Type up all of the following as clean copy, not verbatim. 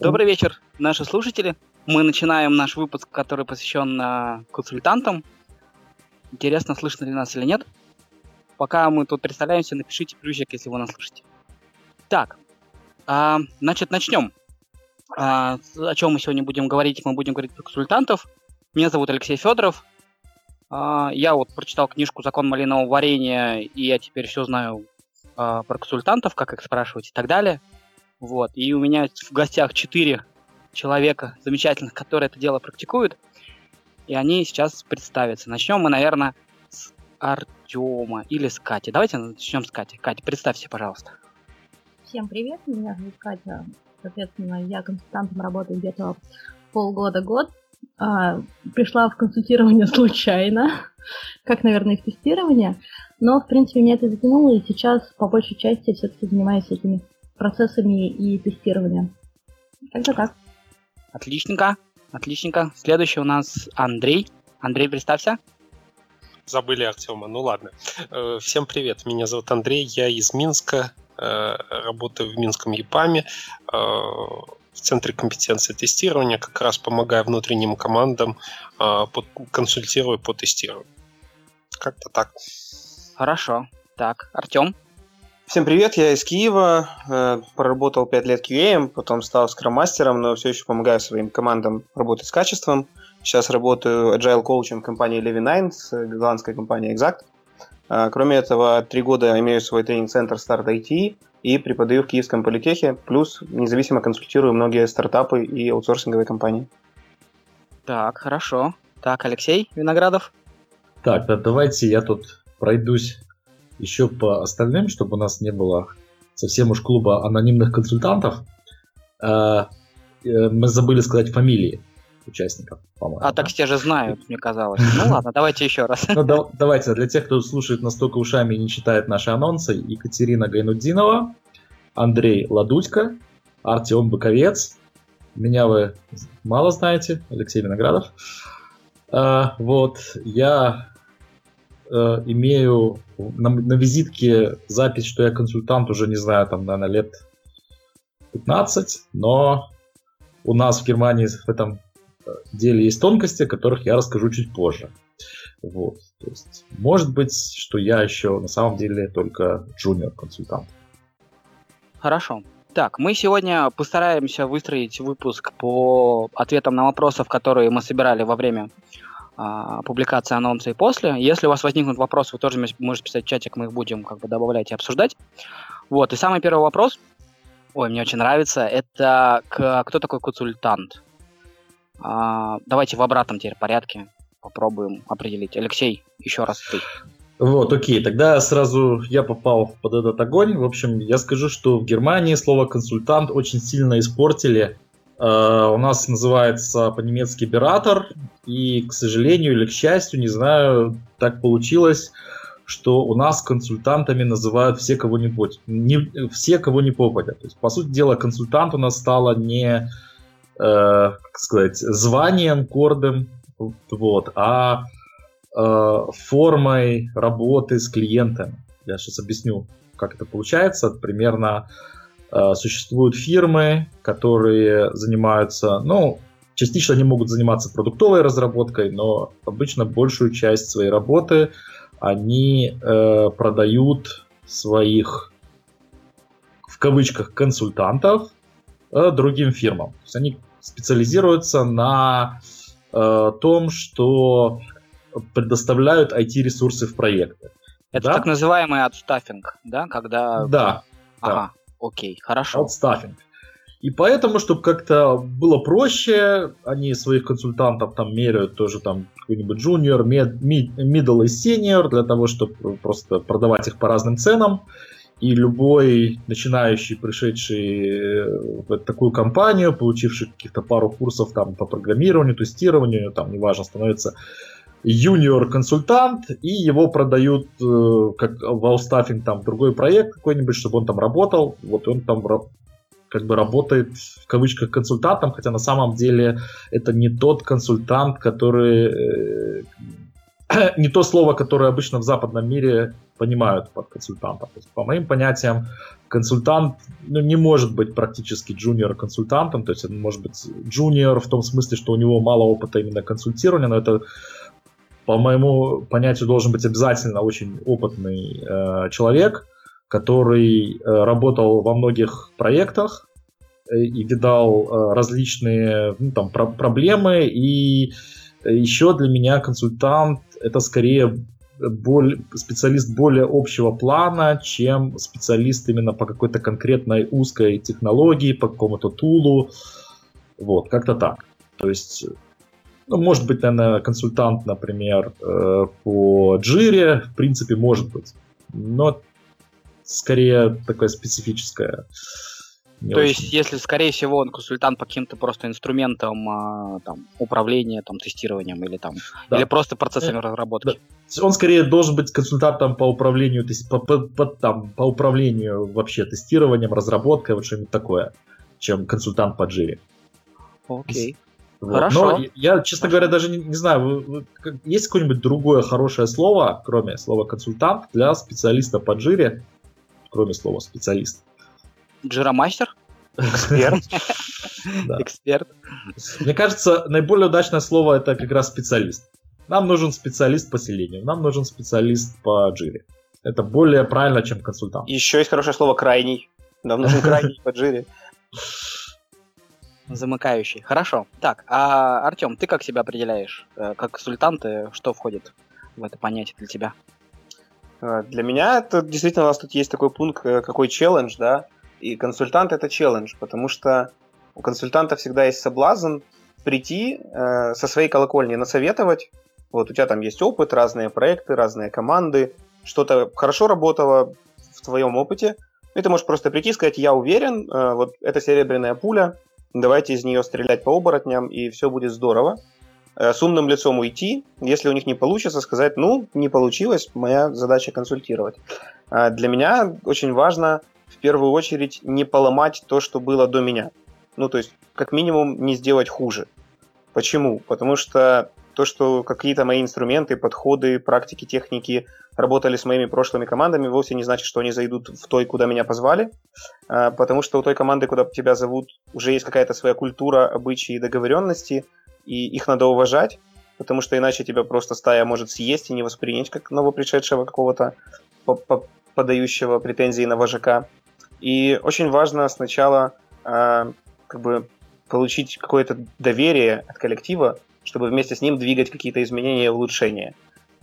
Добрый вечер, наши слушатели. Мы начинаем наш выпуск, который посвящен консультантам. Интересно, слышно ли нас или нет. Пока мы тут представляемся, напишите плюсик, если вы нас слышите. Так, значит, начнем. О чем мы сегодня будем говорить? Мы будем говорить про консультантов. Меня зовут Алексей Федоров. Я вот прочитал книжку «Закон малинового варенья», и я теперь все знаю про консультантов, как их спрашивать и так далее. Вот. И у меня в гостях 4 человека замечательных, которые это дело практикуют. И они сейчас представятся. Начнем мы, наверное, с Артёма или с Кати. Давайте начнем с Кати. Катя, представься, пожалуйста. Всем привет, меня зовут Катя. Соответственно, я консультантом работаю где-то полгода-год. Пришла в консультирование случайно, как, наверное, и в тестирование. Но, в принципе, меня это затянуло, и сейчас, по большей части, все-таки занимаюсь этими процессами и тестированием. Как-то так. Отличненько, отличненько. Следующий у нас Андрей. Андрей, представься. Забыли Артема, ну ладно. Всем привет, меня зовут Андрей, я из Минска, работаю в Минском ЕПАМе, в Центре компетенции тестирования, как раз помогаю внутренним командам, консультирую по тестированию. Как-то так. Хорошо. Так, Артем. Всем привет, я из Киева, проработал 5 лет QA, потом стал скрам-мастером, но все еще помогаю своим командам работать с качеством. Сейчас работаю agile коучем в компании Levi9, с голландской компанией Exact. Кроме этого, 3 года имею свой тренинг-центр Start IT и преподаю в Киевском политехе, плюс независимо консультирую многие стартапы и аутсорсинговые компании. Так, хорошо. Так, Алексей Виноградов. Так, давайте я тут пройдусь еще по остальным, чтобы у нас не было совсем уж клуба анонимных консультантов. Мы забыли сказать фамилии участников, по-моему. А так все же знают, мне казалось. Ну ладно, давайте еще раз. Давайте, для тех, кто слушает настолько ушами и не читает наши анонсы: Екатерина Гайнудзинова, Андрей Ладудько, Артём Быковец. Меня вы мало знаете, Алексей Виноградов. Вот, я имею на визитке запись, что я консультант уже, не знаю, там, наверное, лет 15, но у нас в Германии в этом деле есть тонкости, о которых я расскажу чуть позже. Вот. То есть, может быть, что я еще на самом деле только джуниор-консультант. Хорошо. Так, мы сегодня постараемся выстроить выпуск по ответам на вопросы, которые мы собирали во время публикации анонса и после. Если у вас возникнут вопросы, вы тоже можете писать в чатик, мы их будем как бы добавлять и обсуждать. Вот, и самый первый вопрос, мне очень нравится, это кто такой консультант? Давайте в обратном теперь порядке попробуем определить. Алексей, еще раз ты. Вот, окей, тогда сразу я попал под этот огонь. В общем, я скажу, что в Германии слово «консультант» очень сильно испортили. У нас называется по-немецки «бератор», и, к сожалению или к счастью, не знаю, так получилось, что у нас консультантами называют все, кого не попадя. То есть, по сути дела, консультант у нас стало не, как сказать, званием гордым, вот, а формой работы с клиентами. Я сейчас объясню, как это получается. Примерно существуют фирмы, которые занимаются, ну, частично они могут заниматься продуктовой разработкой, но обычно большую часть своей работы они продают своих, в кавычках, консультантов другим фирмам. То есть они специализируются на том, что предоставляют IT-ресурсы в проекты. Это так называемый аутстаффинг, да? Когда... Да. Ага. Окей, хорошо. Аутстаффинг. И поэтому, чтобы как-то было проще, они своих консультантов там меряют тоже там какой-нибудь junior, middle и senior, для того, чтобы просто продавать их по разным ценам. И любой начинающий, пришедший в такую компанию, получивший каких-то пару курсов там по программированию, тестированию, там, неважно, становится юниор-консультант, и его продают как в аутстаффинг там другой проект какой-нибудь, чтобы он там работал. Вот он там как бы работает в кавычках консультантом, хотя на самом деле это не тот консультант, который... не то слово, которое обычно в западном мире понимают под консультантом. То есть, по моим понятиям, консультант не может быть практически джуниор-консультантом, то есть он может быть джуниор в том смысле, что у него мало опыта именно консультирования, но это, по моему понятию, должен быть обязательно очень опытный человек, который работал во многих проектах и видал различные проблемы. И еще для меня консультант – это скорее специалист более общего плана, чем специалист именно по какой-то конкретной узкой технологии, по какому-то тулу. Вот, как-то так. То есть, может быть, наверное, консультант, например, по Jira, в принципе, может быть. Но скорее такая специфическая. То очень. Есть, если, скорее всего, он консультант по каким-то просто инструментам управления, тестированием или просто процессами разработки. Да. Он скорее должен быть консультантом по управлению, по управлению вообще тестированием, разработкой, вот что-нибудь такое, чем консультант по Jira. Окей. Вот. Хорошо. Но я, честно говоря, даже не знаю, есть какое-нибудь другое хорошее слово, кроме слова консультант, для специалиста по Jira, кроме слова специалист? Джиромастер? Эксперт. Мне кажется, наиболее удачное слово — это как раз специалист. Нам нужен специалист по Selenium, нам нужен специалист по Jira. Это более правильно, чем консультант. Еще есть хорошее слово — крайний. Нам нужен крайний по Jira. Замыкающий. Хорошо. Так, а Артем, ты как себя определяешь? Как консультант, что входит в это понятие для тебя? Для меня это действительно у нас тут есть такой пункт, какой челлендж, да? И консультант — это челлендж, потому что у консультанта всегда есть соблазн прийти со своей колокольни, насоветовать. Вот у тебя там есть опыт, разные проекты, разные команды, что-то хорошо работало в твоем опыте. И ты можешь просто прийти и сказать: я уверен, вот это серебряная пуля, давайте из нее стрелять по оборотням, и все будет здорово. С умным лицом уйти, если у них не получится, сказать: не получилось, моя задача консультировать. Для меня очень важно в первую очередь не поломать то, что было до меня. То есть, как минимум, не сделать хуже. Почему? Потому что то, что какие-то мои инструменты, подходы, практики, техники работали с моими прошлыми командами, вовсе не значит, что они зайдут в той, куда меня позвали, потому что у той команды, куда тебя зовут, уже есть какая-то своя культура, обычаи и договоренности, и их надо уважать, потому что иначе тебя просто стая может съесть и не воспринять как новопришедшего какого-то подающего претензии на вожака. И очень важно сначала получить какое-то доверие от коллектива, чтобы вместе с ним двигать какие-то изменения и улучшения.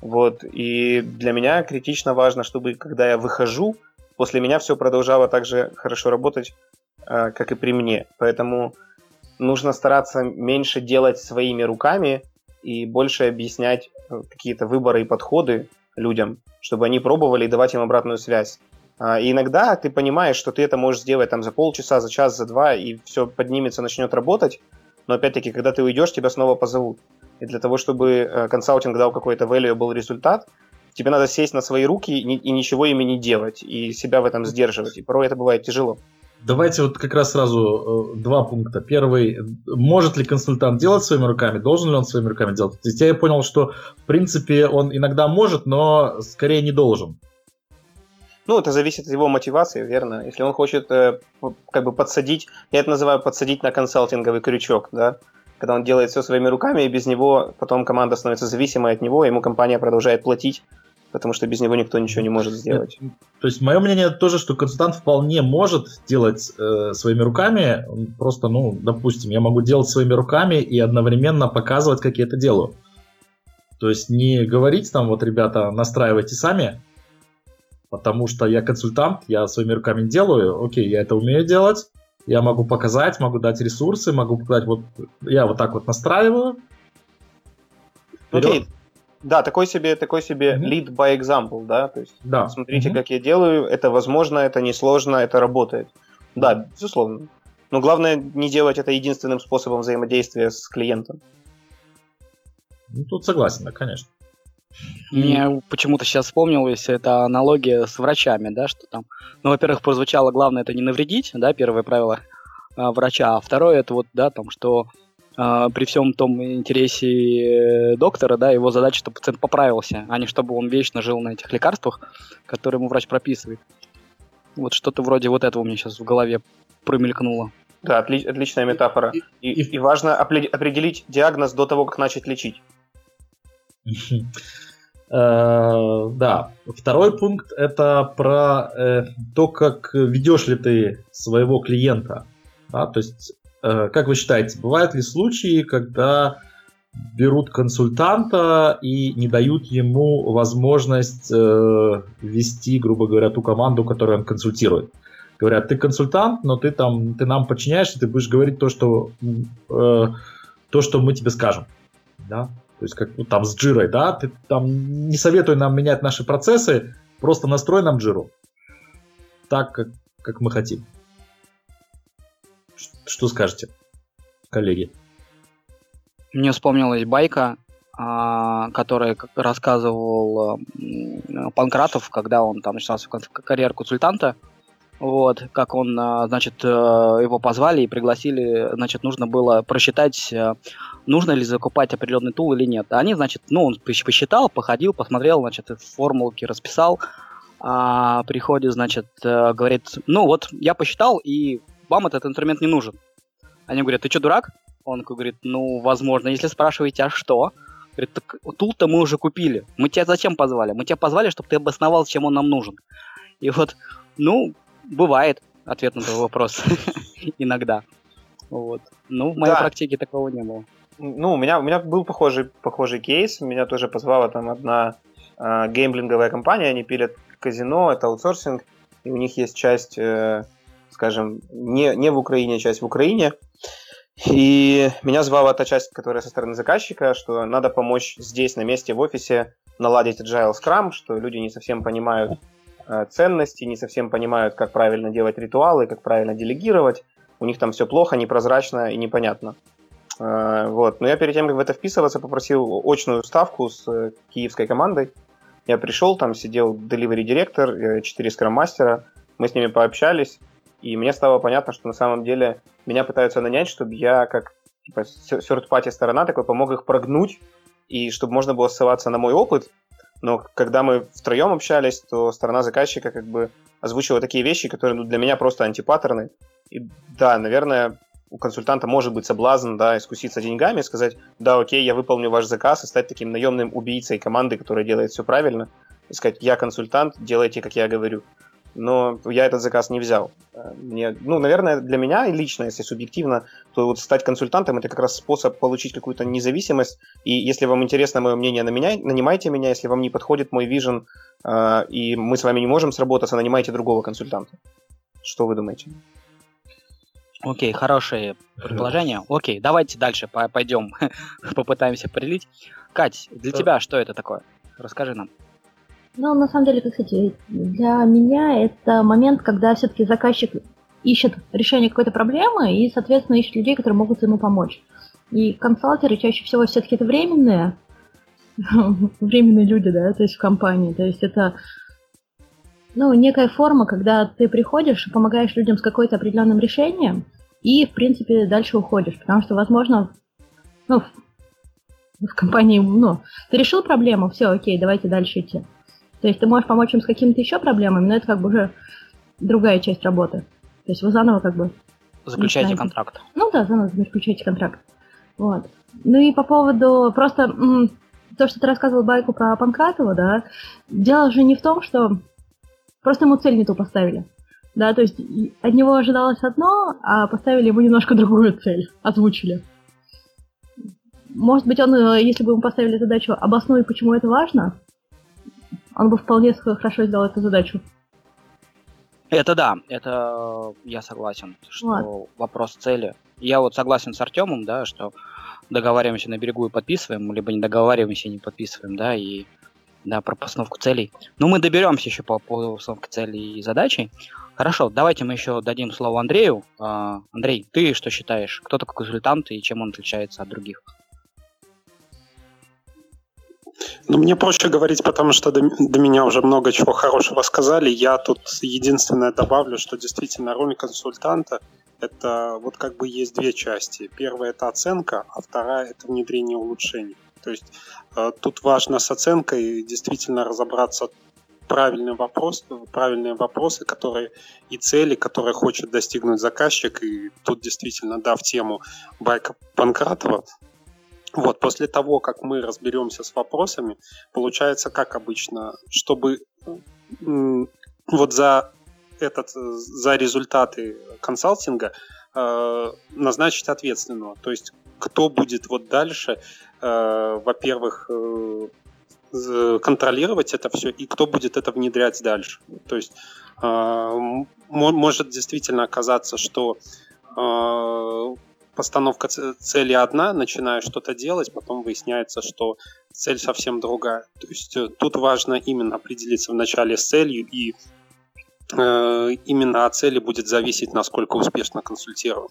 Вот. И для меня критично важно, чтобы, когда я выхожу, после меня все продолжало так же хорошо работать, как и при мне. Поэтому нужно стараться меньше делать своими руками и больше объяснять какие-то выборы и подходы людям, чтобы они пробовали и давать им обратную связь. И иногда ты понимаешь, что ты это можешь сделать за полчаса, за час, за два, и все поднимется, начнет работать. Но опять-таки, когда ты уйдешь, тебя снова позовут. И для того, чтобы консалтинг дал какой-то value, был результат, тебе надо сесть на свои руки и ничего ими не делать, и себя в этом сдерживать. И порой это бывает тяжело. Давайте вот как раз сразу два пункта. Первый, может ли консультант делать своими руками, должен ли он своими руками делать? То есть я понял, что в принципе он иногда может, но скорее не должен. Это зависит от его мотивации, верно. Если он хочет подсадить, я это называю подсадить на консалтинговый крючок, да, когда он делает все своими руками, и без него потом команда становится зависимой от него, и ему компания продолжает платить, потому что без него никто ничего не может сделать. То есть мое мнение тоже, что консультант вполне может делать своими руками, просто, допустим, я могу делать своими руками и одновременно показывать, как я это делаю. То есть не говорить ребята, настраивайте сами, потому что я консультант, я своими руками делаю, окей, я это умею делать, я могу показать, могу дать ресурсы, могу показать, я так настраиваю. Вперед. Окей, да, такой себе lead by example, да, то есть да. Смотрите, как я делаю, это возможно, это несложно, это работает. Да, безусловно, но главное не делать это единственным способом взаимодействия с клиентом. Тут согласен, да, конечно. Мне почему-то сейчас вспомнилась эта аналогия с врачами, да, что во-первых, прозвучало главное — это не навредить, да, первое правило врача, а второе — это что при всем том интересе доктора, да, его задача, чтобы пациент поправился, а не чтобы он вечно жил на этих лекарствах, которые ему врач прописывает. Вот что-то вроде вот этого у меня сейчас в голове промелькнуло. Да, отличная метафора. И важно определить диагноз до того, как начать лечить. Да, второй пункт — это про то, как ведешь ли ты своего клиента. То есть, как вы считаете, бывают ли случаи, когда берут консультанта и не дают ему возможность вести, грубо говоря, ту команду, которую он консультирует? Говорят, ты консультант, но ты нам подчиняешься, ты будешь говорить то, что мы тебе скажем. Да? То есть, как там с Jira, да, ты там не советуй нам менять наши процессы, просто настрой нам Jira так, как мы хотим. Что скажете, коллеги? Мне вспомнилась байка, которую рассказывал Панкратов, когда он там начинал свою карьеру консультанта. Вот, как он, значит, его позвали и пригласили, значит, нужно было просчитать, нужно ли закупать определенный тул или нет. Они, значит, ну, он посчитал, походил, посмотрел, значит, формулки расписал, приходит, значит, говорит, ну, вот, я посчитал, и вам этот инструмент не нужен. Они говорят, ты что, дурак? Он говорит, ну, возможно, если спрашиваете, а что? Говорит, так тул-то мы уже купили, мы тебя зачем позвали? Мы тебя позвали, чтобы ты обосновал, чем он нам нужен. И вот, ну... Бывает ответ на твой вопрос иногда. Вот. Ну, в моей практике такого не было. Ну, у меня был похожий кейс. Меня тоже позвала там одна геймблинговая компания. Они пилят казино, это аутсорсинг. И у них есть часть, скажем, не в Украине, часть в Украине. И меня звала та часть, которая со стороны заказчика, что надо помочь здесь, на месте, в офисе, наладить agile Scrum, что люди не совсем понимают ценности, не совсем понимают, как правильно делать ритуалы, как правильно делегировать. У них там все плохо, непрозрачно и непонятно. Вот. Но я перед тем, как в это вписываться, попросил очную ставку с киевской командой. Я пришел, там сидел delivery директор, 4 скрам-мастера, мы с ними пообщались, и мне стало понятно, что на самом деле меня пытаются нанять, чтобы я как типа third-party сторона такой помог их прогнуть, и чтобы можно было ссылаться на мой опыт. Но когда мы втроем общались, то сторона заказчика как бы озвучила такие вещи, которые для меня просто антипаттерны. И да, наверное, у консультанта может быть соблазн, да, искуситься деньгами, сказать, да, окей, я выполню ваш заказ, и стать таким наемным убийцей команды, которая делает все правильно, и сказать, я консультант, делайте, как я говорю. Но я этот заказ не взял. Мне, ну, наверное, для меня лично, если субъективно, то вот стать консультантом — это как раз способ получить какую-то независимость. И если вам интересно мое мнение на меня, нанимайте меня. Если вам не подходит мой вижен, и мы с вами не можем сработаться, нанимайте другого консультанта. Что вы думаете? Окей, хорошее предложение. Окей, давайте дальше пойдем попытаемся определить. Кать, для тебя что это такое? Расскажи нам. Ну, на самом деле, как сказать, для меня это момент, когда все-таки заказчик ищет решение какой-то проблемы и, соответственно, ищет людей, которые могут ему помочь. И консалтеры чаще всего все-таки это временные люди, да, то есть в компании. То есть это, ну, некая форма, когда ты приходишь и помогаешь людям с какой-то определенным решением и, в принципе, дальше уходишь. Потому что, возможно, ну, в компании, ну, ты решил проблему, все, окей, давайте дальше идти. То есть ты можешь помочь им с какими-то еще проблемами, но это как бы уже другая часть работы. То есть вы заново как бы... Заключаете контракт. Ну да, заново заключаете контракт. Вот. Ну и по поводу просто... то, что ты рассказывал байку про Панкратова, да, дело же не в том, что просто ему цель не ту поставили. Да, то есть от него ожидалось одно, а поставили ему немножко другую цель, озвучили. Может быть, он, если бы ему поставили задачу «обоснуй, почему это важно», он бы вполне хорошо сделал эту задачу. Это да, это я согласен, что вот. Вопрос цели. Я вот согласен с Артемом, да, что договариваемся на берегу и подписываем, либо не договариваемся и не подписываем, да, и да, про постановку целей. Но мы доберемся еще по постановке целей и задачей. Хорошо, давайте мы еще дадим слово Андрею. Андрей, ты что считаешь? Кто такой консультант и чем он отличается от других? Ну, мне проще говорить, потому что до меня уже много чего хорошего сказали. Я тут единственное добавлю, что действительно роль консультанта это вот как бы есть две части. Первая – это оценка, а вторая – это внедрение улучшений. То есть тут важно с оценкой действительно разобраться правильные вопросы, которые и цели, которые хочет достигнуть заказчик. И тут действительно, да, в тему байка Панкратова. Вот, после того, как мы разберемся с вопросами, получается, как обычно, чтобы вот за результаты консалтинга назначить ответственного. То есть, кто будет вот дальше, во-первых, контролировать это все, и кто будет это внедрять дальше. То есть может действительно оказаться, что постановка цели одна, начинаешь что-то делать, потом выясняется, что цель совсем другая. То есть тут важно именно определиться вначале с целью, и именно от цели будет зависеть, насколько успешно консультирован.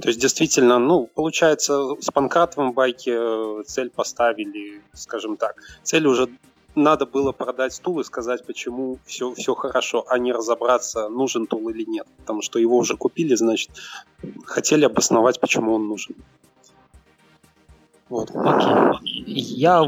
То есть, действительно, получается, с Панкратовым байке цель поставили, скажем так. Цель уже надо было продать тул и сказать, почему все хорошо, а не разобраться, нужен тул или нет. Потому что его уже купили, значит, хотели обосновать, почему он нужен. Вот. Окей. Я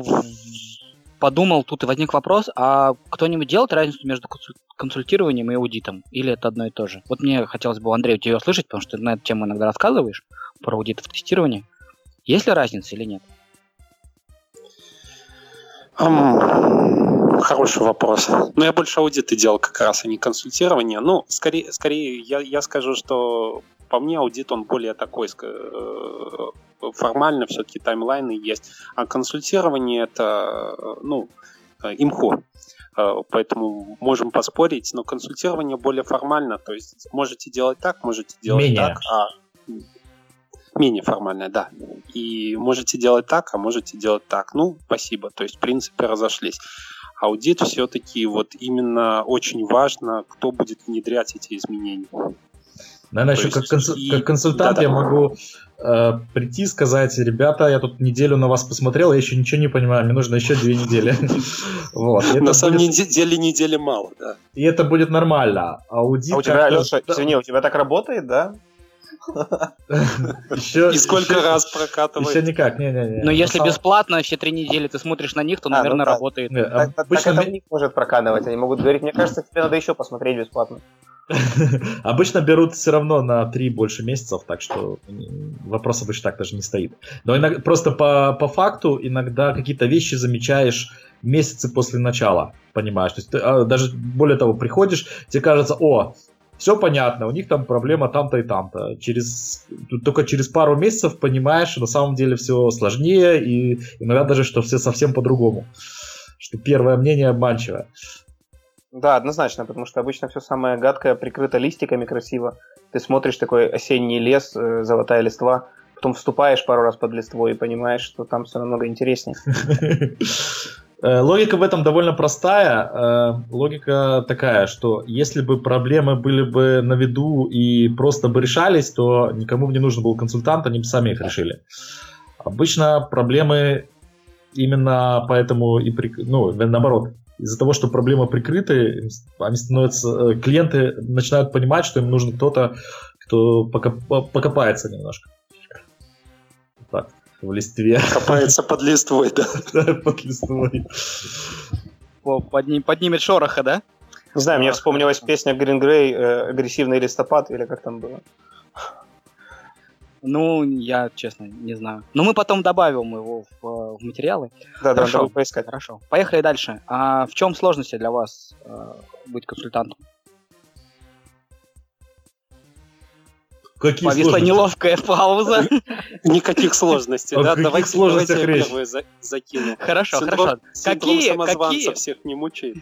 подумал, тут и возник вопрос, а кто-нибудь делает разницу между консультированием и аудитом? Или это одно и то же? Вот мне хотелось бы, Андрей, у тебя услышать, потому что ты на эту тему иногда рассказываешь, про аудит в тестировании. Есть ли разница или нет? Хороший вопрос. Я больше аудиты делал как раз, а не консультирование. Скорее я скажу, что по мне аудит, он более такой... формально все-таки таймлайны есть. А консультирование — это, имхо. Поэтому можем поспорить, но консультирование более формально. То есть можете делать так, можете делать так. Менее формальное, да. И можете делать так, а можете делать так. Спасибо. То есть, в принципе, разошлись. Аудит все-таки вот именно очень важно, кто будет внедрять эти изменения. Наверное, еще как консультант я могу прийти и сказать: ребята, я тут неделю на вас посмотрел, я еще ничего не понимаю, мне нужно еще 2 недели. На самом деле недели мало, да. И это будет нормально. Аудит. А у тебя, Алеша, извини, у тебя так работает, да? И сколько раз прокатывает? Еще никак, не. Но если бесплатно, все 3 недели ты смотришь на них, то, наверное, работает. Так это у них может прокатывать, они могут говорить: мне кажется, тебе надо еще посмотреть бесплатно. Обычно берут все равно на 3 больше месяцев, так что вопрос обычно так даже не стоит. Но иногда, просто по факту иногда какие-то вещи замечаешь месяцы после начала, понимаешь. То есть ты, даже более того, приходишь, тебе кажется: о, все понятно, у них там проблема там-то и там-то. Только через пару месяцев понимаешь, что на самом деле все сложнее, и иногда даже, что все совсем по-другому. Что первое мнение обманчивое. Да, однозначно, потому что обычно все самое гадкое прикрыто листиками красиво. Ты смотришь такой осенний лес, золотая листва, потом вступаешь пару раз под листву и понимаешь, что там все намного интереснее. Логика в этом довольно простая. Логика такая, что если бы проблемы были бы на виду и просто бы решались, то никому бы не нужен был консультант, они бы сами их решили. Обычно проблемы именно поэтому и наоборот. Из-за того, что проблемы прикрыты, они становятся, клиенты начинают понимать, что им нужен кто-то, кто покопается немножко. Так, в листве. Копается под листвой, да. Под листвой. Поднимет шороха, да? Не знаю, мне вспомнилась песня Green Grey «Агрессивный листопад», или как там было. Я, честно, не знаю. Но мы потом добавим его в материалы. Да, хорошо. Надо поискать. Хорошо. Поехали дальше. А в чем сложности для вас быть консультантом? Какие Повисла сложности? Неловкая пауза. Никаких сложностей. Никаких сложностей. Давайте первые закину. Хорошо. Синдром самозванца всех не мучает.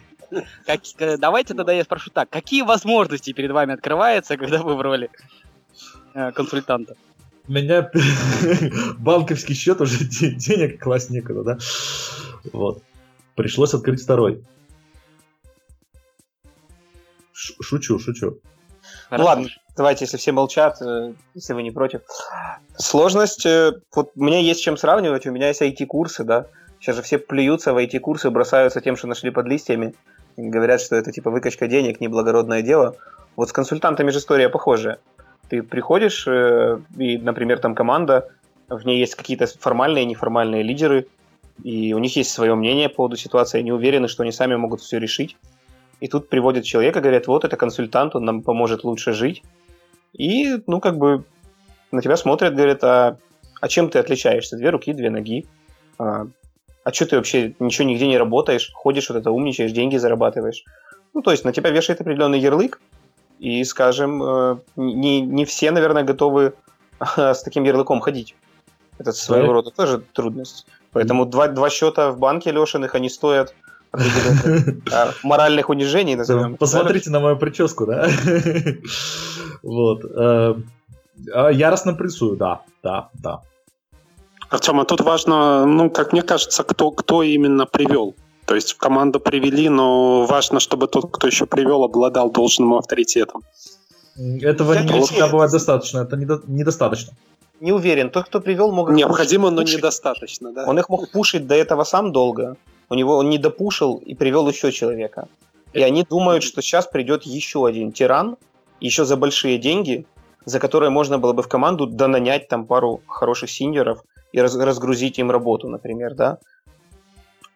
Давайте тогда я спрошу так. Какие возможности перед вами открываются, когда вы выбрали консультанта? У меня банковский счет уже денег класть некуда, да? Вот. Пришлось открыть второй. Шучу. Хорошо. Ладно, давайте, если все молчат, если вы не против. Сложность, вот у меня есть чем сравнивать, у меня есть IT-курсы, да? Сейчас же все плюются в IT-курсы, бросаются тем, что нашли под листьями. Говорят, что это типа выкачка денег, неблагородное дело. Вот с консультантами же история похожая. Ты приходишь, и, например, там команда, в ней есть какие-то формальные и неформальные лидеры, и у них есть свое мнение по поводу ситуации, они уверены, что они сами могут все решить. И тут приводят человека, говорят, вот это консультант, он нам поможет лучше жить. И, ну, как бы на тебя смотрят, говорят, а чем ты отличаешься? Две руки, две ноги. А что ты вообще ничего нигде не работаешь, ходишь вот это, умничаешь, деньги зарабатываешь? Ну, то есть на тебя вешает определенный ярлык, и, скажем, не все, наверное, готовы с таким ярлыком ходить. Это своего рода тоже трудность. Поэтому два счета в банке Лешиных, они стоят моральных унижений, назовем. Посмотрите на мою прическу, да? Вот. Яростно прессую, да. Артём, а тут важно, ну, как мне кажется, кто именно привел. То есть в команду привели, но важно, чтобы тот, кто еще привел, обладал должным авторитетом. Этого не всегда бывает достаточно, это недостаточно. Не уверен. Тот, кто привел, мог... Необходимо, но недостаточно, да? Он их мог пушить до этого сам долго. Он не допушил и привел еще человека. И они думают, что сейчас придет еще один тиран, еще за большие деньги, за которые можно было бы в команду донанять там пару хороших синьоров и разгрузить им работу, например, да?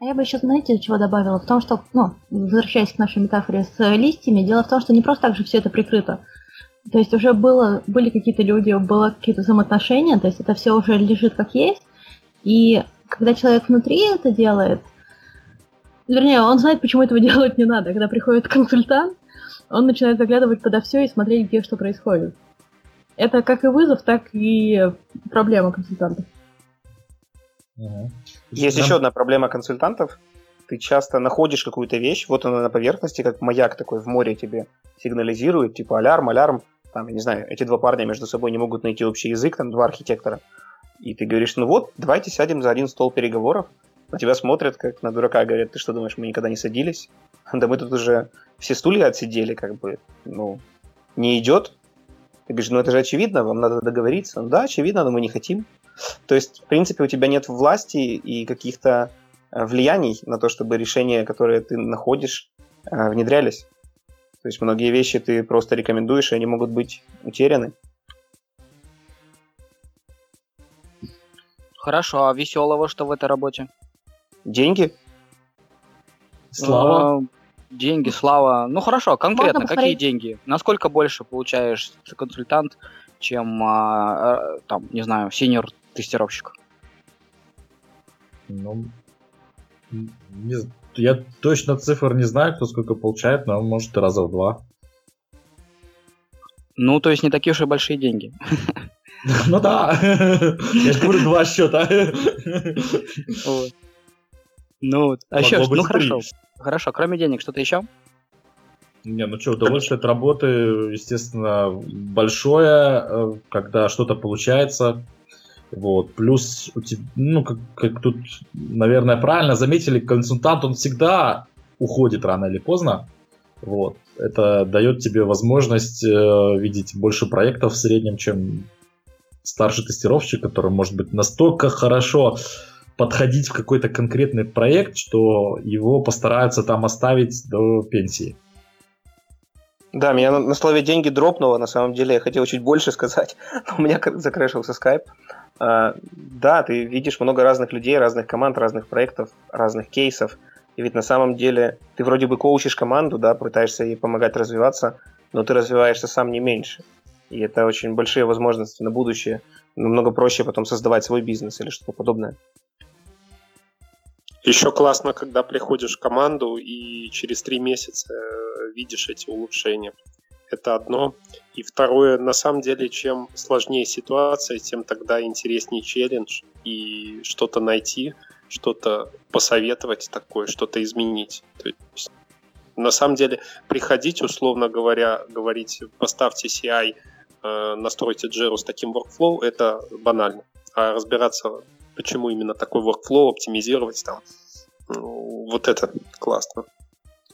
А я бы еще, знаете, чего добавила? В том, что, возвращаясь к нашей метафоре с листьями, дело в том, что не просто так же все это прикрыто. То есть уже были какие-то люди, было какие-то взаимоотношения, то есть это все уже лежит как есть. И когда человек внутри это делает, вернее, он знает, почему этого делать не надо. Когда приходит консультант, он начинает заглядывать подо все и смотреть, где что происходит. Это как и вызов, так и проблема консультантов. Есть еще одна проблема консультантов. Ты часто находишь какую-то вещь, вот она на поверхности, как маяк такой в море тебе сигнализирует, типа алярм, там, я не знаю, эти два парня между собой не могут найти общий язык, там, два архитектора. И ты говоришь, ну вот, давайте сядем за один стол переговоров. На тебя смотрят, как на дурака, говорят, ты что думаешь, мы никогда не садились? Да мы тут уже все стулья отсидели, как бы, не идет. Ты говоришь, это же очевидно, вам надо договориться. Да, очевидно, но мы не хотим. То есть, в принципе, у тебя нет власти и каких-то влияний на то, чтобы решения, которые ты находишь, внедрялись. То есть многие вещи ты просто рекомендуешь, и они могут быть утеряны. Хорошо, а веселого что в этой работе? Деньги. Слава. Деньги, слава. Ну хорошо, конкретно, какие деньги? Насколько больше получаешь консультант, чем, там, не знаю, синьор-тестировщик? Я точно цифр не знаю, кто сколько получает, но может раза в два. Ну, то есть не такие уж и большие деньги. Ну да, я же говорю, два счета. Ну, а еще, хорошо, кроме денег, что-то еще? Не, удовольствие от работы, естественно, большое, когда что-то получается. Вот, плюс, как тут, наверное, правильно заметили, консультант, он всегда уходит рано или поздно. Вот, это дает тебе возможность видеть больше проектов в среднем, чем старший тестировщик, который может быть настолько хорошо подходить в какой-то конкретный проект, что его постараются там оставить до пенсии. Да, меня на слове «деньги» дропнуло, на самом деле, я хотел чуть больше сказать, но у меня закрашился скайп. Да, ты видишь много разных людей, разных команд, разных проектов, разных кейсов, и ведь на самом деле ты вроде бы коучишь команду, да, пытаешься ей помогать развиваться, но ты развиваешься сам не меньше, и это очень большие возможности на будущее, намного проще потом создавать свой бизнес или что-то подобное. Еще классно, когда приходишь в команду и через 3 месяца видишь эти улучшения. Это одно. И второе, на самом деле, чем сложнее ситуация, тем тогда интереснее челлендж. И что-то найти, что-то посоветовать такое, что-то изменить. То есть, на самом деле, приходить, условно говоря, говорить, поставьте CI, настройте Jira с таким workflow, это банально. А разбираться... Почему именно такой workflow оптимизировать там? Вот это классно.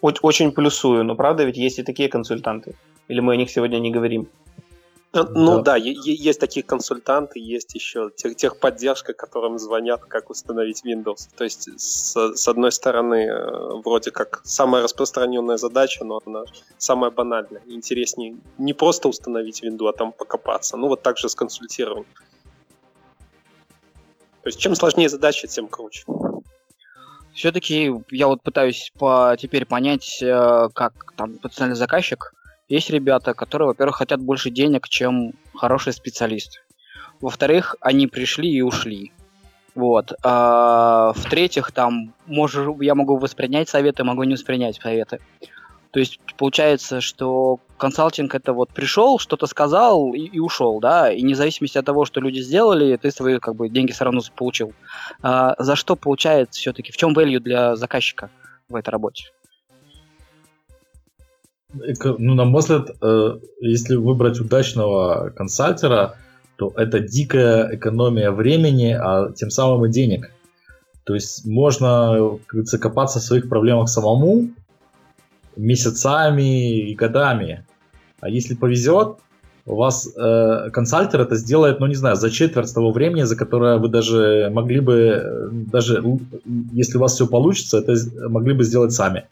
Очень плюсую, но правда ведь есть и такие консультанты. Или мы о них сегодня не говорим? Ну да, есть такие консультанты, есть еще техподдержка, которым звонят, как установить Windows. То есть, с одной стороны, вроде как самая распространенная задача, но она самая банальная. Интереснее не просто установить Windows, а там покопаться. Ну вот так же с консультированием. То есть, чем сложнее задача, тем круче. Все-таки я вот пытаюсь теперь понять, как там потенциальный заказчик. Есть ребята, которые, во-первых, хотят больше денег, чем хорошие специалисты. Во-вторых, они пришли и ушли. Вот. А в-третьих, там, я могу воспринять советы, могу не воспринять советы. То есть получается, что консалтинг — это вот пришел, что-то сказал и ушел, да, и независимо от того, что люди сделали, ты свои как бы деньги все равно получил. А за что получается все-таки? В чем value для заказчика в этой работе? Ну, на мой взгляд, если выбрать удачного консалтера, то это дикая экономия времени, а тем самым и денег. То есть можно закопаться в своих проблемах самому месяцами и годами. А если повезет, у вас консалтер это сделает, ну не знаю, за четверть того времени, за которое вы даже могли бы, даже если у вас все получится, это могли бы сделать сами.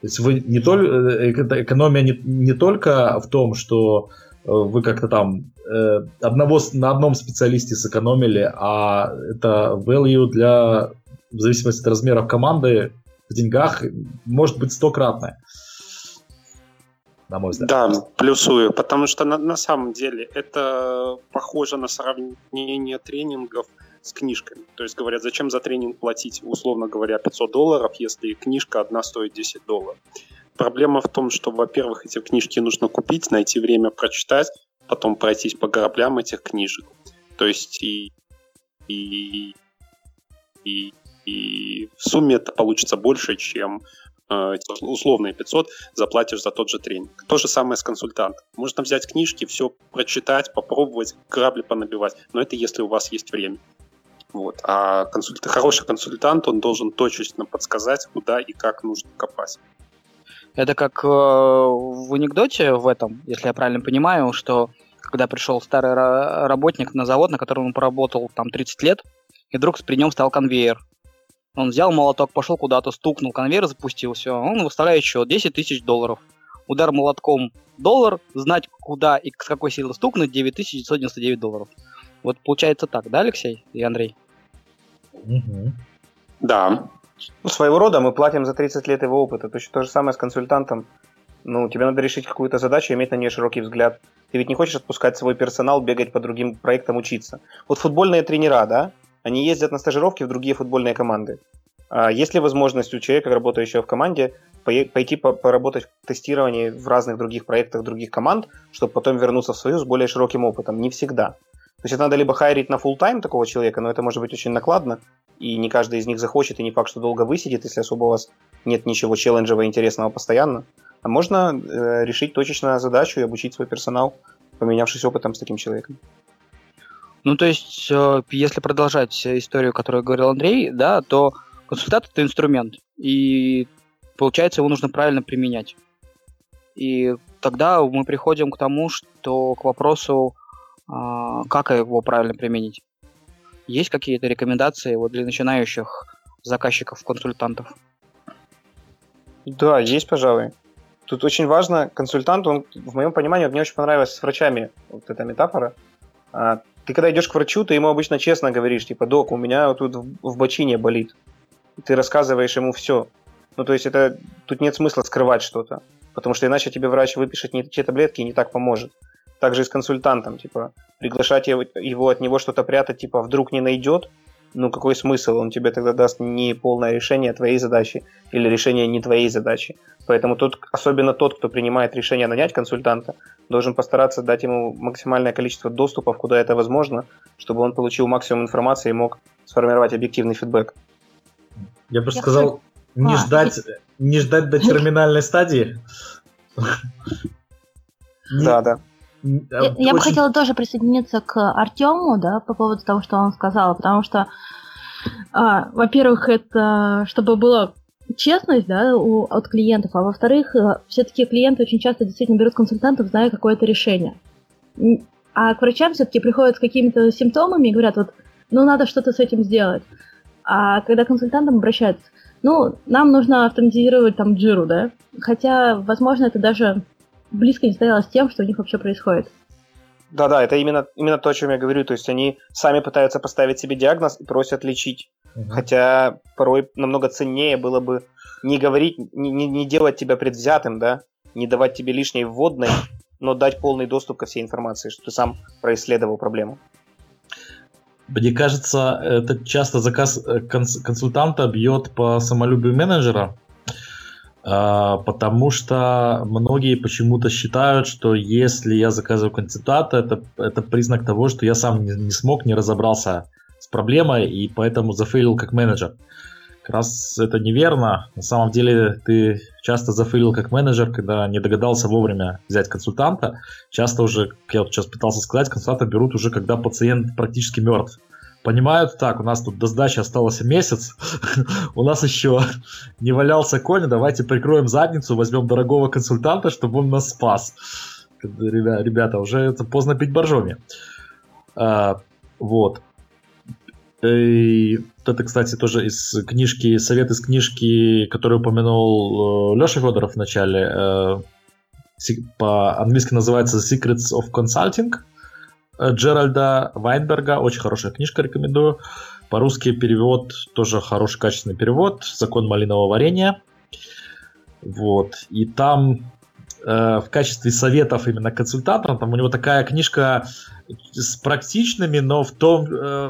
То есть вы не только экономия не только в том, что вы как-то там на одном специалисте сэкономили, а это value для, в зависимости от размеров команды, в деньгах может быть стократное. На мой взгляд. Да, плюсую, потому что на самом деле это похоже на сравнение тренингов с книжками. То есть говорят, зачем за тренинг платить, условно говоря, $500, если книжка одна стоит $10. Проблема в том, что, во-первых, эти книжки нужно купить, найти время прочитать, потом пройтись по граблям этих книжек. То есть и в сумме это получится больше, чем условные $500 заплатишь за тот же тренинг. То же самое с консультантом. Можно взять книжки, все прочитать, попробовать, грабли понабивать. Но это если у вас есть время. Вот. А хороший консультант, он должен точечно подсказать, куда и как нужно копать. Это как в анекдоте в этом, если я правильно понимаю, что когда пришел старый работник на завод, на котором он поработал там 30 лет, и вдруг при нем стал конвейер. Он взял молоток, пошел куда-то, стукнул, конвейер запустился, он выставляет счет $10 000. Удар молотком $1, знать куда и с какой силы стукнуть, $9 999. Вот получается так, да, Алексей и Андрей? Угу. Да. Ну, своего рода мы платим за 30 лет его опыта. Точно то же самое с консультантом. Ну, тебе надо решить какую-то задачу, иметь на нее широкий взгляд. Ты ведь не хочешь отпускать свой персонал, бегать по другим проектам, учиться. Вот футбольные тренера, да? Они ездят на стажировки в другие футбольные команды. А есть ли возможность у человека, работающего в команде, пойти поработать в тестировании в разных других проектах других команд, чтобы потом вернуться в свою с более широким опытом? Не всегда. То есть это надо либо хайрить на фулл-тайм такого человека, но это может быть очень накладно, и не каждый из них захочет, и не факт, что долго высидит, если особо у вас нет ничего челленджевого, интересного постоянно. А можно решить точечно задачу и обучить свой персонал, поменявшись опытом с таким человеком. Ну, то есть, если продолжать историю, которую говорил Андрей, да, то консультант – это инструмент, и, получается, его нужно правильно применять. И тогда мы приходим к тому, что к вопросу, как его правильно применить? Есть какие-то рекомендации вот для начинающих заказчиков-консультантов? Да, есть, пожалуй. Тут очень важно, консультант, он, в моем понимании, мне очень понравилась с врачами вот эта метафора. Ты когда идешь к врачу, ты ему обычно честно говоришь, типа, док, у меня вот тут в бочине болит. И ты рассказываешь ему все. Ну, то есть это тут нет смысла скрывать что-то, потому что иначе тебе врач выпишет не те таблетки и не так поможет. Также и с консультантом, типа, приглашать его от него что-то прятать, типа, вдруг не найдет, ну, какой смысл? Он тебе тогда даст не полное решение твоей задачи или решение не твоей задачи. Поэтому тут, особенно тот, кто принимает решение нанять консультанта, должен постараться дать ему максимальное количество доступов, куда это возможно, чтобы он получил максимум информации и мог сформировать объективный фидбэк. Я бы сказал, не ждать до терминальной стадии. Да, да. Я бы хотела тоже присоединиться к Артему, да, по поводу того, что он сказал, потому что, во-первых, это чтобы была честность, да, от клиентов, а во-вторых, все-таки клиенты очень часто действительно берут консультантов, зная какое-то решение. А к врачам все-таки приходят с какими-то симптомами и говорят, вот, ну, надо что-то с этим сделать. А когда к консультантам обращаются, ну, нам нужно автоматизировать там Jira, да? Хотя, возможно, это даже близко не стояло с тем, что у них вообще происходит. Да-да, это именно то, о чем я говорю. То есть они сами пытаются поставить себе диагноз и просят лечить. Угу. Хотя порой намного ценнее было бы не говорить, не делать тебя предвзятым, да, не давать тебе лишней вводной, но дать полный доступ ко всей информации, что ты сам происследовал проблему. Мне кажется, это часто заказ консультанта бьет по самолюбию менеджера, потому что многие почему-то считают, что если я заказываю консультанта, это признак того, что я сам не смог, не разобрался с проблемой и поэтому зафейлил как менеджер. Как раз это неверно. На самом деле ты часто зафейлил как менеджер, когда не догадался вовремя взять консультанта. Часто уже, как я вот сейчас пытался сказать, консультанта берут уже, когда пациент практически мертв. Понимают, так, у нас тут до сдачи осталось месяц, у нас еще не валялся конь, давайте прикроем задницу, возьмем дорогого консультанта, чтобы он нас спас. Ребята, уже это поздно пить боржоми. Вот. И вот это, кстати, тоже из книжки, совет из книжки, который упомянул Леша Федоров в начале. По-английски называется Secrets of Consulting Джеральда Вайнберга. Очень хорошая книжка, рекомендую. По-русски перевод, тоже хороший, качественный перевод. Закон малинового варенья. Вот. И там в качестве советов именно консультантам, там у него такая книжка с практичными, но в том,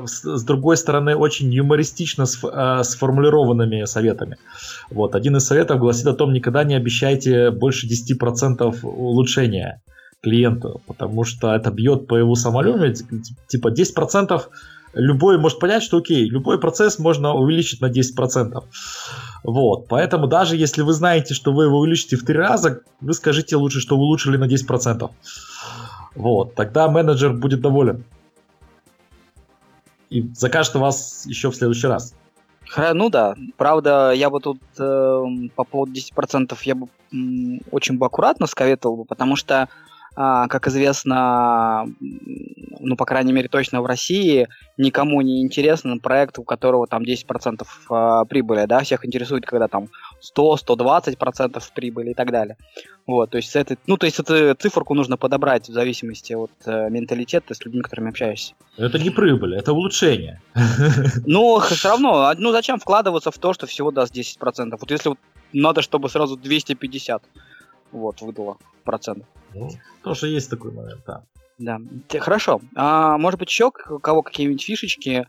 с другой стороны, очень юмористично сформулированными советами. Вот. Один из советов гласит о том, никогда не обещайте больше 10% улучшения клиенту, потому что это бьет по его самолюбию. Типа 10% любой может понять, что окей, любой процесс можно увеличить на 10%. Вот, поэтому даже если вы знаете, что вы его увеличите в 3 раза, вы скажите лучше, что вы улучшили на 10%. Вот, тогда менеджер будет доволен. И закажет вас еще в следующий раз. Ну да, правда, я бы тут по поводу 10% я бы очень бы аккуратно советовал бы, потому что, как известно, ну, по крайней мере, точно в России никому не интересен проект, у которого там 10% прибыли, да, всех интересует, когда там 100-120% прибыли и так далее. Вот, то есть, эту циферку нужно подобрать в зависимости от менталитета с людьми, с которыми общаешься. Это не прибыль, это улучшение. Ну, все равно, ну, зачем вкладываться в то, что всего даст 10%? Вот если вот надо, чтобы сразу 250% вот выдало процентов. Ну, тоже есть такой момент, да. Да, хорошо. А может быть, еще у кого какие-нибудь фишечки,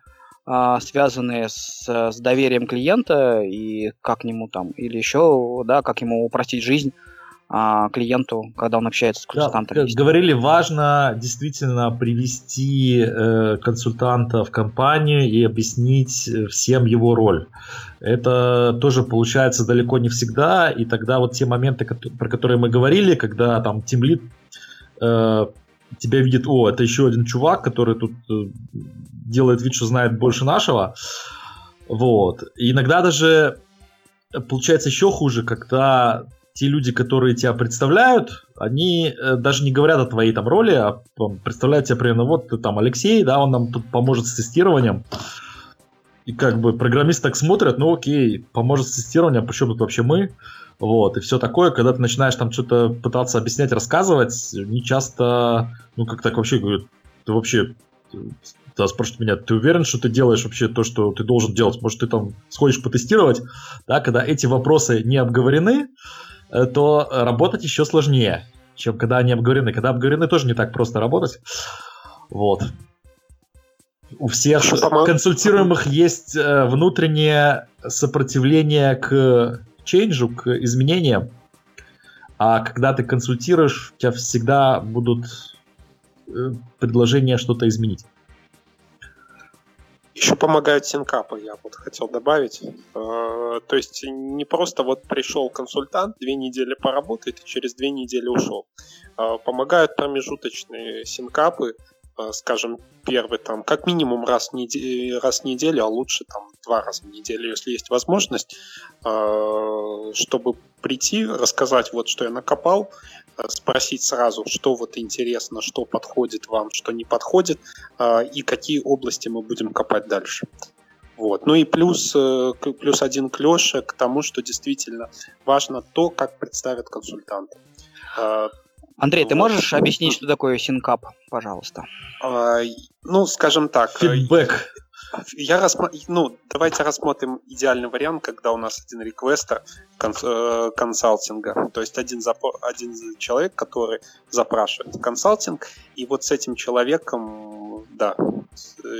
связанные с доверием клиента и как к нему там, или еще, да, как ему упростить жизнь клиенту, когда он общается с консультантом? Да, как говорили, важно действительно привести консультанта в компанию и объяснить всем его роль. Это тоже получается далеко не всегда, и тогда вот те моменты, про которые мы говорили, когда там тимлид тебя видит, о, это еще один чувак, который тут делает вид, что знает больше нашего. Вот. И иногда даже получается еще хуже, когда те люди, которые тебя представляют, они даже не говорят о твоей там роли, а представляют тебя примерно, вот ты там Алексей, да, он нам тут поможет с тестированием. И как бы программисты так смотрят, ну окей, поможет с тестированием, причем тут вообще мы. Вот, и все такое, когда ты начинаешь там что-то пытаться объяснять, рассказывать, не часто, ну, как так вообще говорят, ты вообще, да, спрашивают меня, ты уверен, что ты делаешь вообще то, что ты должен делать? Может, ты там сходишь потестировать? Да, когда эти вопросы не обговорены, то работать еще сложнее, чем когда они обговорены. Когда обговорены, тоже не так просто работать. Вот. У всех консультируемых есть внутреннее сопротивление к чейнджу, к изменениям, а когда ты консультируешь, у тебя всегда будут предложения что-то изменить. Еще помогают синкапы, я вот хотел добавить. То есть не просто вот пришел консультант, 2 недели поработает и через 2 недели ушел. Помогают промежуточные синкапы, скажем, первый там как минимум раз в неделю, а лучше там 2 раза в неделю, если есть возможность, чтобы прийти, рассказать, вот что я накопал, спросить сразу, что вот интересно, что подходит вам, что не подходит, и какие области мы будем копать дальше. Вот. Ну и плюс один клёш к тому, что действительно важно то, как представят консультанты. Андрей, вот. Ты можешь объяснить, что такое синкап, пожалуйста? Ну, скажем так... Фидбэк. Давайте рассмотрим идеальный вариант, когда у нас один реквестер консалтинга, то есть один человек, который запрашивает консалтинг, и вот с этим человеком, да,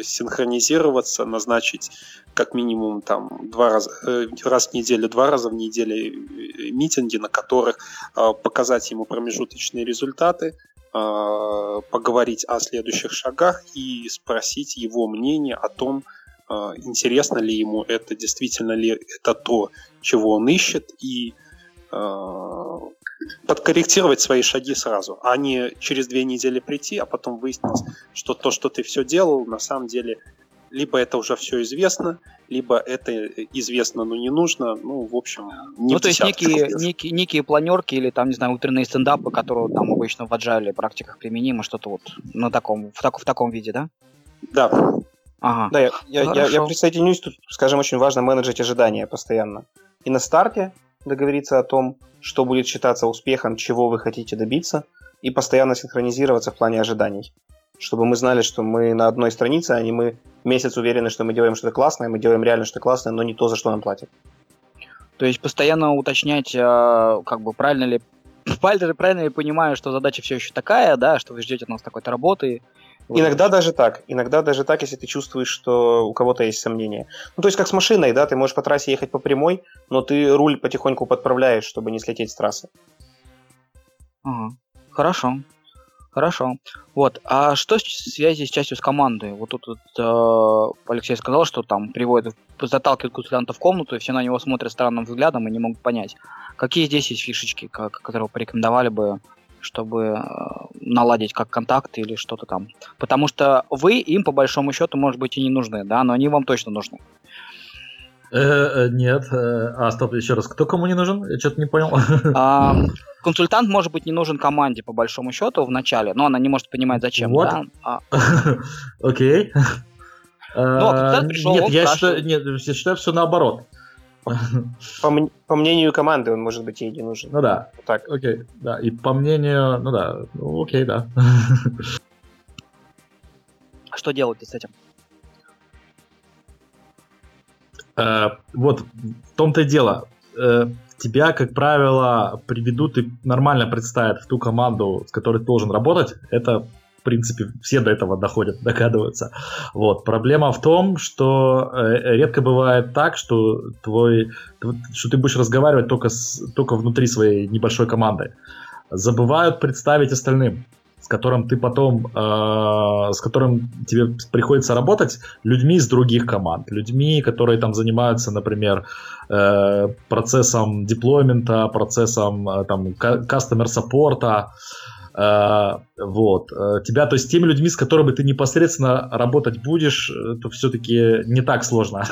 синхронизироваться, назначить как минимум там два раза в неделю митинги, на которых показать ему промежуточные результаты, поговорить о следующих шагах и спросить его мнение о том, интересно ли ему это, действительно ли это то, чего он ищет, и подкорректировать свои шаги сразу, а не через 2 недели прийти, а потом выяснить, что то, что ты все делал, на самом деле либо это уже все известно, либо это известно, но не нужно. Ну, в общем, не Ну, в то есть некие планерки или, там, не знаю, утренние стендапы, которые там обычно в agile практиках применимы, что-то вот на таком, в таком виде, да? Да. Ага. Да, я присоединюсь. Тут, скажем, очень важно менеджить ожидания постоянно. И на старте договориться о том, что будет считаться успехом, чего вы хотите добиться, и постоянно синхронизироваться в плане ожиданий. Чтобы мы знали, что мы на одной странице, а не мы месяц уверены, что мы делаем что-то классное, мы делаем реально что-то классное, но не то, за что нам платят. То есть постоянно уточнять, как бы правильно ли понимаю, что задача все еще такая, да, что вы ждете от нас такой-то работы. Вот. Иногда даже так, если ты чувствуешь, что у кого-то есть сомнения. Ну, то есть как с машиной, да, ты можешь по трассе ехать по прямой, но ты руль потихоньку подправляешь, чтобы не слететь с трассы. Ага. Хорошо. Вот. А что в связи с частью с командой? Вот тут Алексей сказал, что там заталкивает консультанта в комнату, и все на него смотрят странным взглядом и не могут понять. Какие здесь есть фишечки, которые вы порекомендовали бы, чтобы наладить как контакт или что-то там? Потому что вы им, по большому счету, может быть, и не нужны, да, но они вам точно нужны. Нет. Стоп, еще раз. Кто кому не нужен? Я что-то не понял. Консультант, может быть, не нужен команде, по большому счету, в начале, но она не может понимать, зачем. Вот. Да? Окей. Я считаю, все наоборот. По мнению команды он, может быть, ей не нужен. Ну да. Так. Окей. Да. И по мнению... Ну да. Окей, да. Что делать-то с этим? Вот в том-то и дело. Тебя, как правило, приведут и нормально представят в ту команду, с которой ты должен работать. Это, в принципе, все до этого доходят, догадываются. Вот. Проблема в том, что редко бывает так, что, что ты будешь разговаривать только внутри своей небольшой команды. Забывают представить остальным, с которым тебе приходится работать, людьми из других команд, людьми, которые там занимаются, например, процессом деплоймента, процессом там кастомер-саппорта, вот. Тебя, то есть, теми людьми, с которыми ты непосредственно работать будешь, это все-таки не так сложно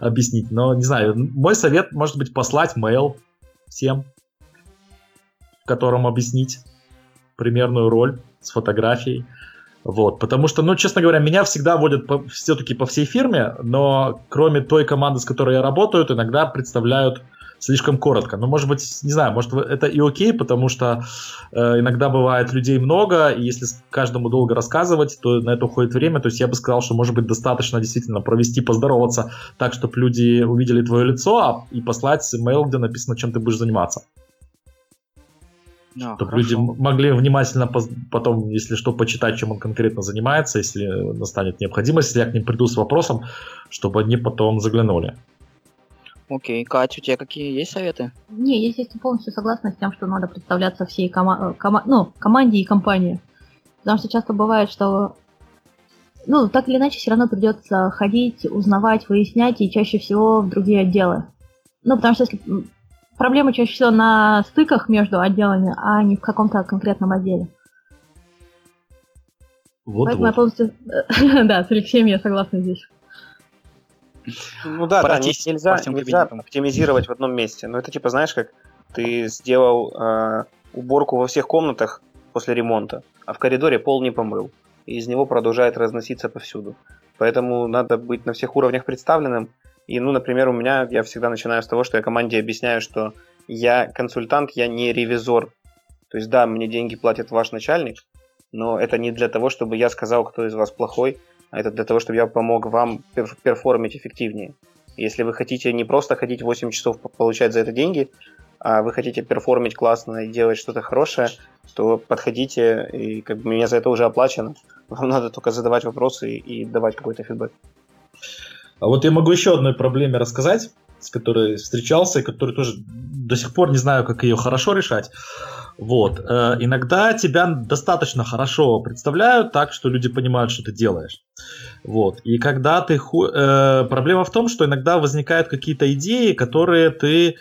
объяснить. Но, не знаю, мой совет, может быть, послать мейл всем, которым объяснить примерную роль с фотографией, вот, потому что, ну, честно говоря, меня всегда водят все-таки по всей фирме, но кроме той команды, с которой я работаю, иногда представляют слишком коротко, ну, может быть, не знаю, может, это и окей, потому что иногда бывает людей много, и если каждому долго рассказывать, то на это уходит время, то есть я бы сказал, что, может быть, достаточно действительно провести, поздороваться так, чтобы люди увидели твое лицо, и послать имейл, где написано, чем ты будешь заниматься. Чтобы люди могли внимательно потом, если что, почитать, чем он конкретно занимается, если настанет необходимость, если я к ним приду с вопросом, чтобы они потом заглянули. Окей, Катя, у тебя какие есть советы? Не, я здесь полностью согласна с тем, что надо представляться всей команде и компании. Потому что часто бывает, что так или иначе все равно придется ходить, узнавать, выяснять, и чаще всего в другие отделы. Потому что если... Проблема чаще всего на стыках между отделами, а не в каком-то конкретном отделе. Вот. Поэтому я полностью... Да, с Алексеем я согласна здесь. Ну да, нельзя оптимизировать в одном месте. Но это типа, знаешь, как ты сделал уборку во всех комнатах после ремонта, а в коридоре пол не помыл, и из него продолжает разноситься повсюду. Поэтому надо быть на всех уровнях представленным. И, ну, например, у меня, я всегда начинаю с того, что я команде объясняю, что я консультант, я не ревизор. То есть, да, мне деньги платит ваш начальник, но это не для того, чтобы я сказал, кто из вас плохой, а это для того, чтобы я помог вам перформить эффективнее. Если вы хотите не просто ходить 8 часов получать за это деньги, а вы хотите перформить классно и делать что-то хорошее, то подходите, и как бы меня за это уже оплачено. Вам надо только задавать вопросы и давать какой-то фидбэк. А вот я могу еще одной проблеме рассказать, с которой встречался, и которую тоже до сих пор не знаю, как ее хорошо решать. Вот. Иногда тебя достаточно хорошо представляют так, что люди понимают, что ты делаешь. Вот. И когда ты... Проблема в том, что иногда возникают какие-то идеи, которые ты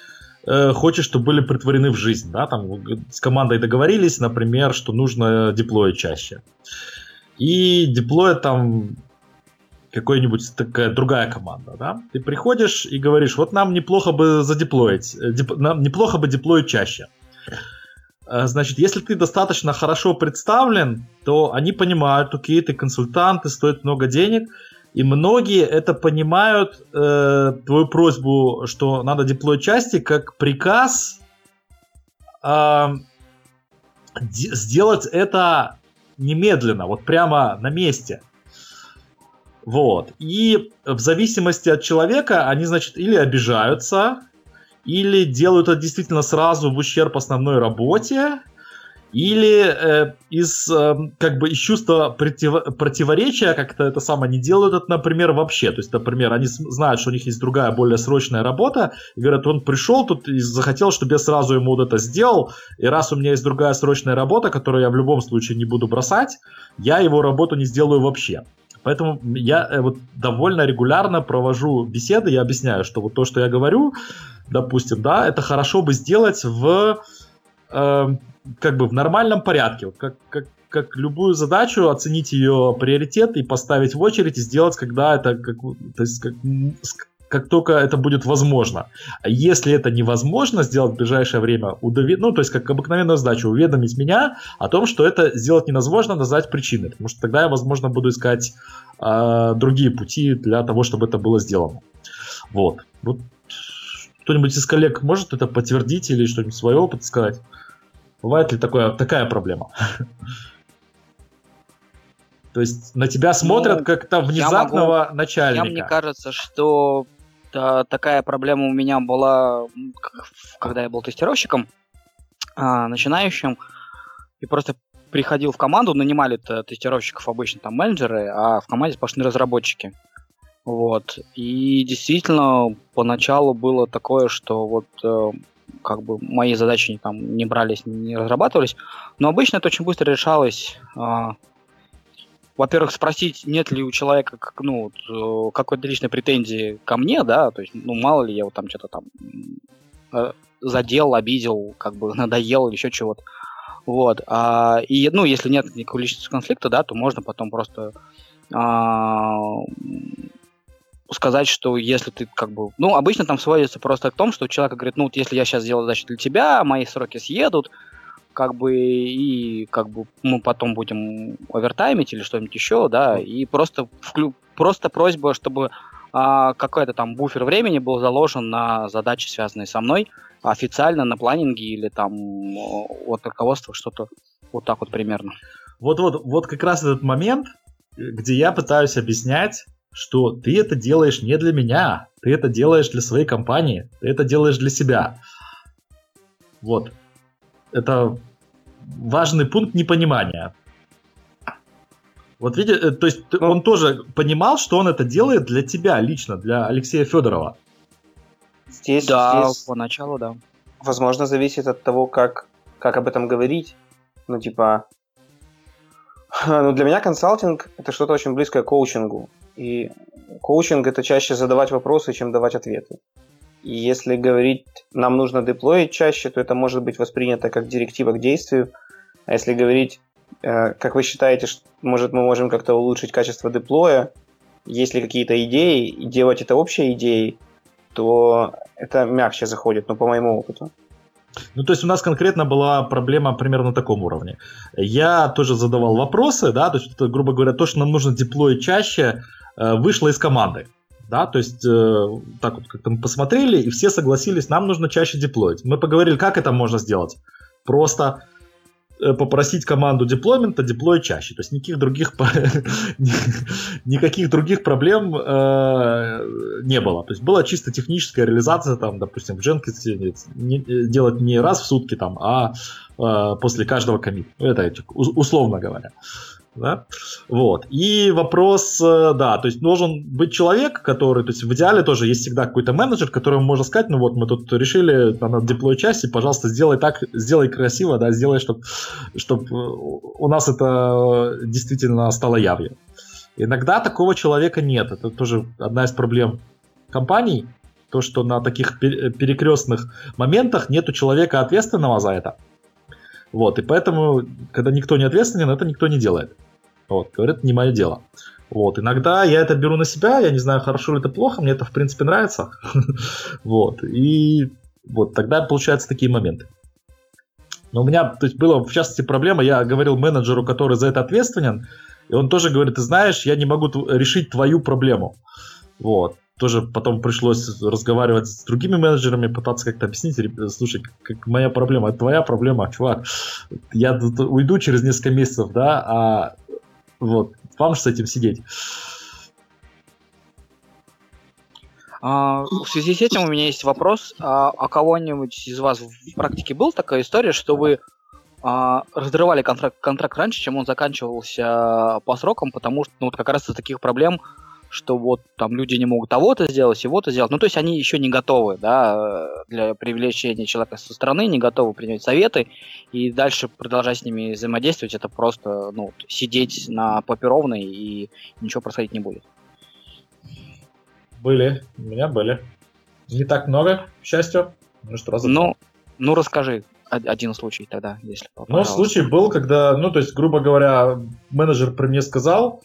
хочешь, чтобы были притворены в жизнь. Да? Там с командой договорились, например, что нужно деплоить чаще. И деплоит там какой-нибудь такая другая команда, да? Ты приходишь и говоришь, вот нам неплохо бы задеплоить, нам неплохо бы деплоить чаще. Значит, если ты достаточно хорошо представлен, то они понимают, окей, ты консультант, ты стоит много денег, и многие это понимают, твою просьбу, что надо деплоить части, как приказ сделать это немедленно, вот прямо на месте. Вот. И в зависимости от человека они, значит, или обижаются, или делают это действительно сразу в ущерб основной работе, или как бы из чувства противоречия как-то это самое не делают это, например, вообще. То есть, например, они знают, что у них есть другая, более срочная работа, и говорят, он пришел тут и захотел, чтобы я сразу ему вот это сделал, и раз у меня есть другая срочная работа, которую я в любом случае не буду бросать, я его работу не сделаю вообще. Поэтому я вот довольно регулярно провожу беседы, я объясняю, что вот то, что я говорю, допустим, да, это хорошо бы сделать в как бы в нормальном порядке, вот как любую задачу оценить ее приоритет и поставить в очередь и сделать, когда это, как только это будет возможно. А если это невозможно сделать в ближайшее время, ну, то есть, как обыкновенную задачу, уведомить меня о том, что это сделать невозможно, назвать причины, потому что тогда я, возможно, буду искать другие пути для того, чтобы это было сделано. Вот. Вот кто-нибудь из коллег может это подтвердить или что-нибудь свой опыт сказать? Бывает ли такая проблема? То есть, на тебя смотрят как-то внезапного начальника. Мне кажется, что... Такая проблема у меня была, когда я был тестировщиком, начинающим, и просто приходил в команду, нанимали тестировщиков обычно там менеджеры, а в команде сплошные разработчики. Вот. И действительно, поначалу было такое, что вот как бы мои задачи там не брались, не разрабатывались, но обычно это очень быстро решалось. Во-первых, спросить, нет ли у человека ну, какой-то личной претензии ко мне, да, то есть, ну, мало ли я его там что-то там задел, обидел, как бы надоел или еще чего-то. Вот. И, ну, если нет никакого личного конфликта, да, то можно потом просто сказать, что если ты как бы... Ну, обычно там сводится просто к тому, что человек говорит, ну, вот если я сейчас сделаю задачу для тебя, мои сроки съедут, как бы, и как бы мы потом будем овертаймить или что-нибудь еще, да, и просто просьба, чтобы какой-то там буфер времени был заложен на задачи, связанные со мной, официально на планинге или там от руководства, что-то вот так вот примерно. Вот как раз этот момент, где я пытаюсь объяснять, что ты это делаешь не для меня, ты это делаешь для своей компании, ты это делаешь для себя. Вот. Это важный пункт непонимания. Вот видите, то есть он тоже понимал, что он это делает для тебя лично, для Алексея Федорова. Здесь поначалу, да. Возможно, зависит от того, как об этом говорить. Ну, типа... Ну, для меня консалтинг — это что-то очень близкое к коучингу. И коучинг — это чаще задавать вопросы, чем давать ответы. И если говорить, нам нужно деплоить чаще, то это может быть воспринято как директива к действию. А если говорить, как вы считаете, может мы можем как-то улучшить качество деплоя, есть ли какие-то идеи, и делать это общей идеей, то это мягче заходит, но по моему опыту. Ну, то есть у нас конкретно была проблема примерно на таком уровне. Я тоже задавал вопросы, да, то есть, грубо говоря, то, что нам нужно деплоить чаще, вышло из команды. Да, то есть, так вот как-то мы посмотрели, и все согласились, нам нужно чаще деплоить. Мы поговорили, как это можно сделать. Просто попросить команду деплоймента деплоить чаще. То есть никаких других проблем не было. То есть была чисто техническая реализация, там, допустим, в Jenkins делать не раз в сутки, там, а после каждого коммита. Это условно говоря. Да? Вот. И вопрос, да, то есть должен быть человек, который, то есть в идеале тоже есть всегда какой-то менеджер, которому можно сказать, ну вот мы тут решили, надо деплой части, пожалуйста, сделай так, сделай красиво, да, сделай, чтобы у нас это действительно стало явью. Иногда такого человека нет, это тоже одна из проблем компаний, то, что на таких перекрестных моментах нету человека, ответственного за это. Вот, и поэтому, когда никто не ответственен, это никто не делает. Вот, говорят, не мое дело. Вот, иногда я это беру на себя, я не знаю, хорошо ли это плохо, мне это, в принципе, нравится. Вот, и вот тогда получаются такие моменты. Но у меня, то есть, была, в частности, проблема, я говорил менеджеру, который за это ответственен, и он тоже говорит, ты знаешь, я не могу решить твою проблему. Вот. Тоже потом пришлось разговаривать с другими менеджерами, пытаться как-то объяснить, слушай, как моя проблема, это твоя проблема, чувак, я уйду через несколько месяцев, да, а вот, вам же с этим сидеть. В связи с этим у меня есть вопрос, а кого-нибудь из вас в практике была такая история, что вы разрывали контракт раньше, чем он заканчивался по срокам, потому что, ну, вот как раз из таких проблем, что вот там люди не могут того-то сделать, его-то сделать. Ну, то есть они еще не готовы, да, для привлечения человека со стороны, не готовы принять советы, и дальше продолжать с ними взаимодействовать, это просто, ну, сидеть на попе ровной, и ничего происходить не будет. Были, у меня были. Не так много, к счастью. Ну, расскажи один случай тогда, если попадалось. Ну, случай был, когда, ну, то есть, грубо говоря, менеджер при мне сказал,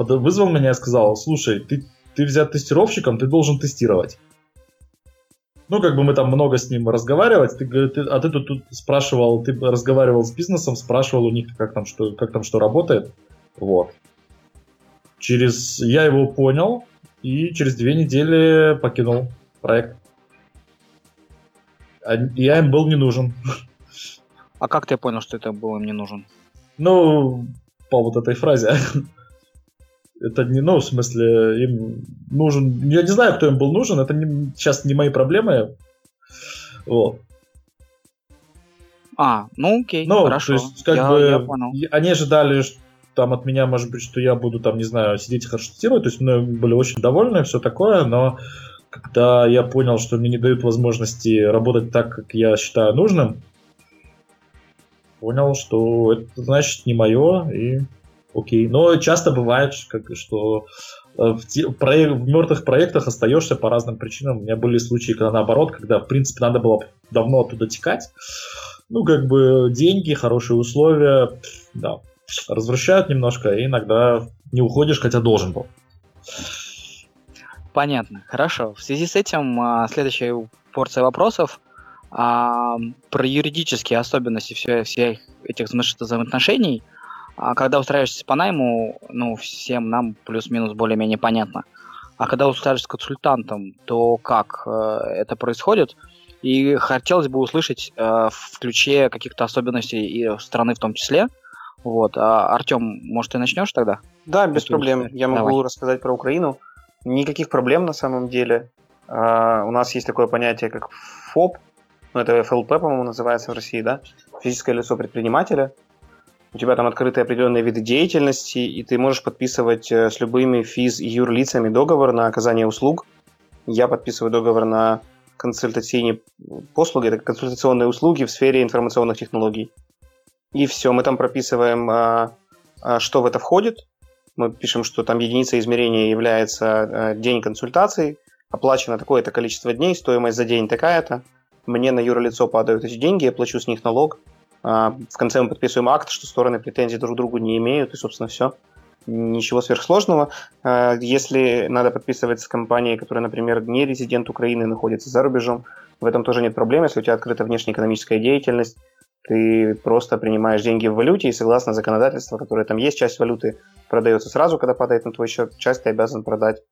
вызвал меня и сказал, слушай, ты взят тестировщиком, ты должен тестировать. Ну, как бы мы там много с ним разговаривали, ты тут спрашивал, ты разговаривал с бизнесом, спрашивал у них, как там что работает. Вот. Я его понял и через 2 недели покинул проект. Я им был не нужен. А как ты понял, что это был им не нужен? Ну, по вот этой фразе. Это не, ну, в смысле, им нужен... Я не знаю, кто им был нужен, это не, сейчас не мои проблемы. Вот. Ну окей, ну, хорошо. То есть, как я понял. Они ожидали там, от меня, может быть, что я буду, там, не знаю, сидеть и хорошо тестировать. То есть, мы были очень довольны, все такое, но когда я понял, что мне не дают возможности работать так, как я считаю нужным, понял, что это, значит, не мое, и... Окей, но часто бывает, что в мертвых проектах остаешься по разным причинам. У меня были случаи, когда наоборот, когда, в принципе, надо было давно оттуда текать. Ну, как бы деньги, хорошие условия, да, развращают немножко, и иногда не уходишь, хотя должен был. Понятно, хорошо. В связи с этим следующая порция вопросов. Про юридические особенности всех этих взаимоотношений. А когда устраиваешься по найму, ну, всем нам плюс-минус более-менее понятно. А когда устраиваешься консультантом, то как это происходит? И хотелось бы услышать в ключе каких-то особенностей и страны в том числе. Вот. Артём, может, ты начнешь тогда? Да, без проблем. Я могу рассказать про Украину. Никаких проблем на самом деле. У нас есть такое понятие, как ФОП. Ну, это ФЛП, по-моему, называется в России, да? Физическое лицо предпринимателя. У тебя там открыты определенные виды деятельности, и ты можешь подписывать с любыми физ- и юрлицами договор на оказание услуг. Я подписываю договор на консультативные послуги, это консультационные услуги в сфере информационных технологий. И все, мы там прописываем, что в это входит. Мы пишем, что там единица измерения является день консультаций, оплачено такое-то количество дней, стоимость за день такая-то. Мне на юрлицо падают эти деньги, я плачу с них налог. В конце мы подписываем акт, что стороны претензий друг к другу не имеют, и, собственно, все. ничего сверхсложного. Если надо подписывать с компанией, которая, например, не резидент Украины, находится за рубежом, в этом тоже нет проблем. Если у тебя открыта внешнеэкономическая деятельность, ты просто принимаешь деньги в валюте, и согласно законодательству, которое там есть, часть валюты продается сразу, когда падает на твой счет, часть ты обязан продать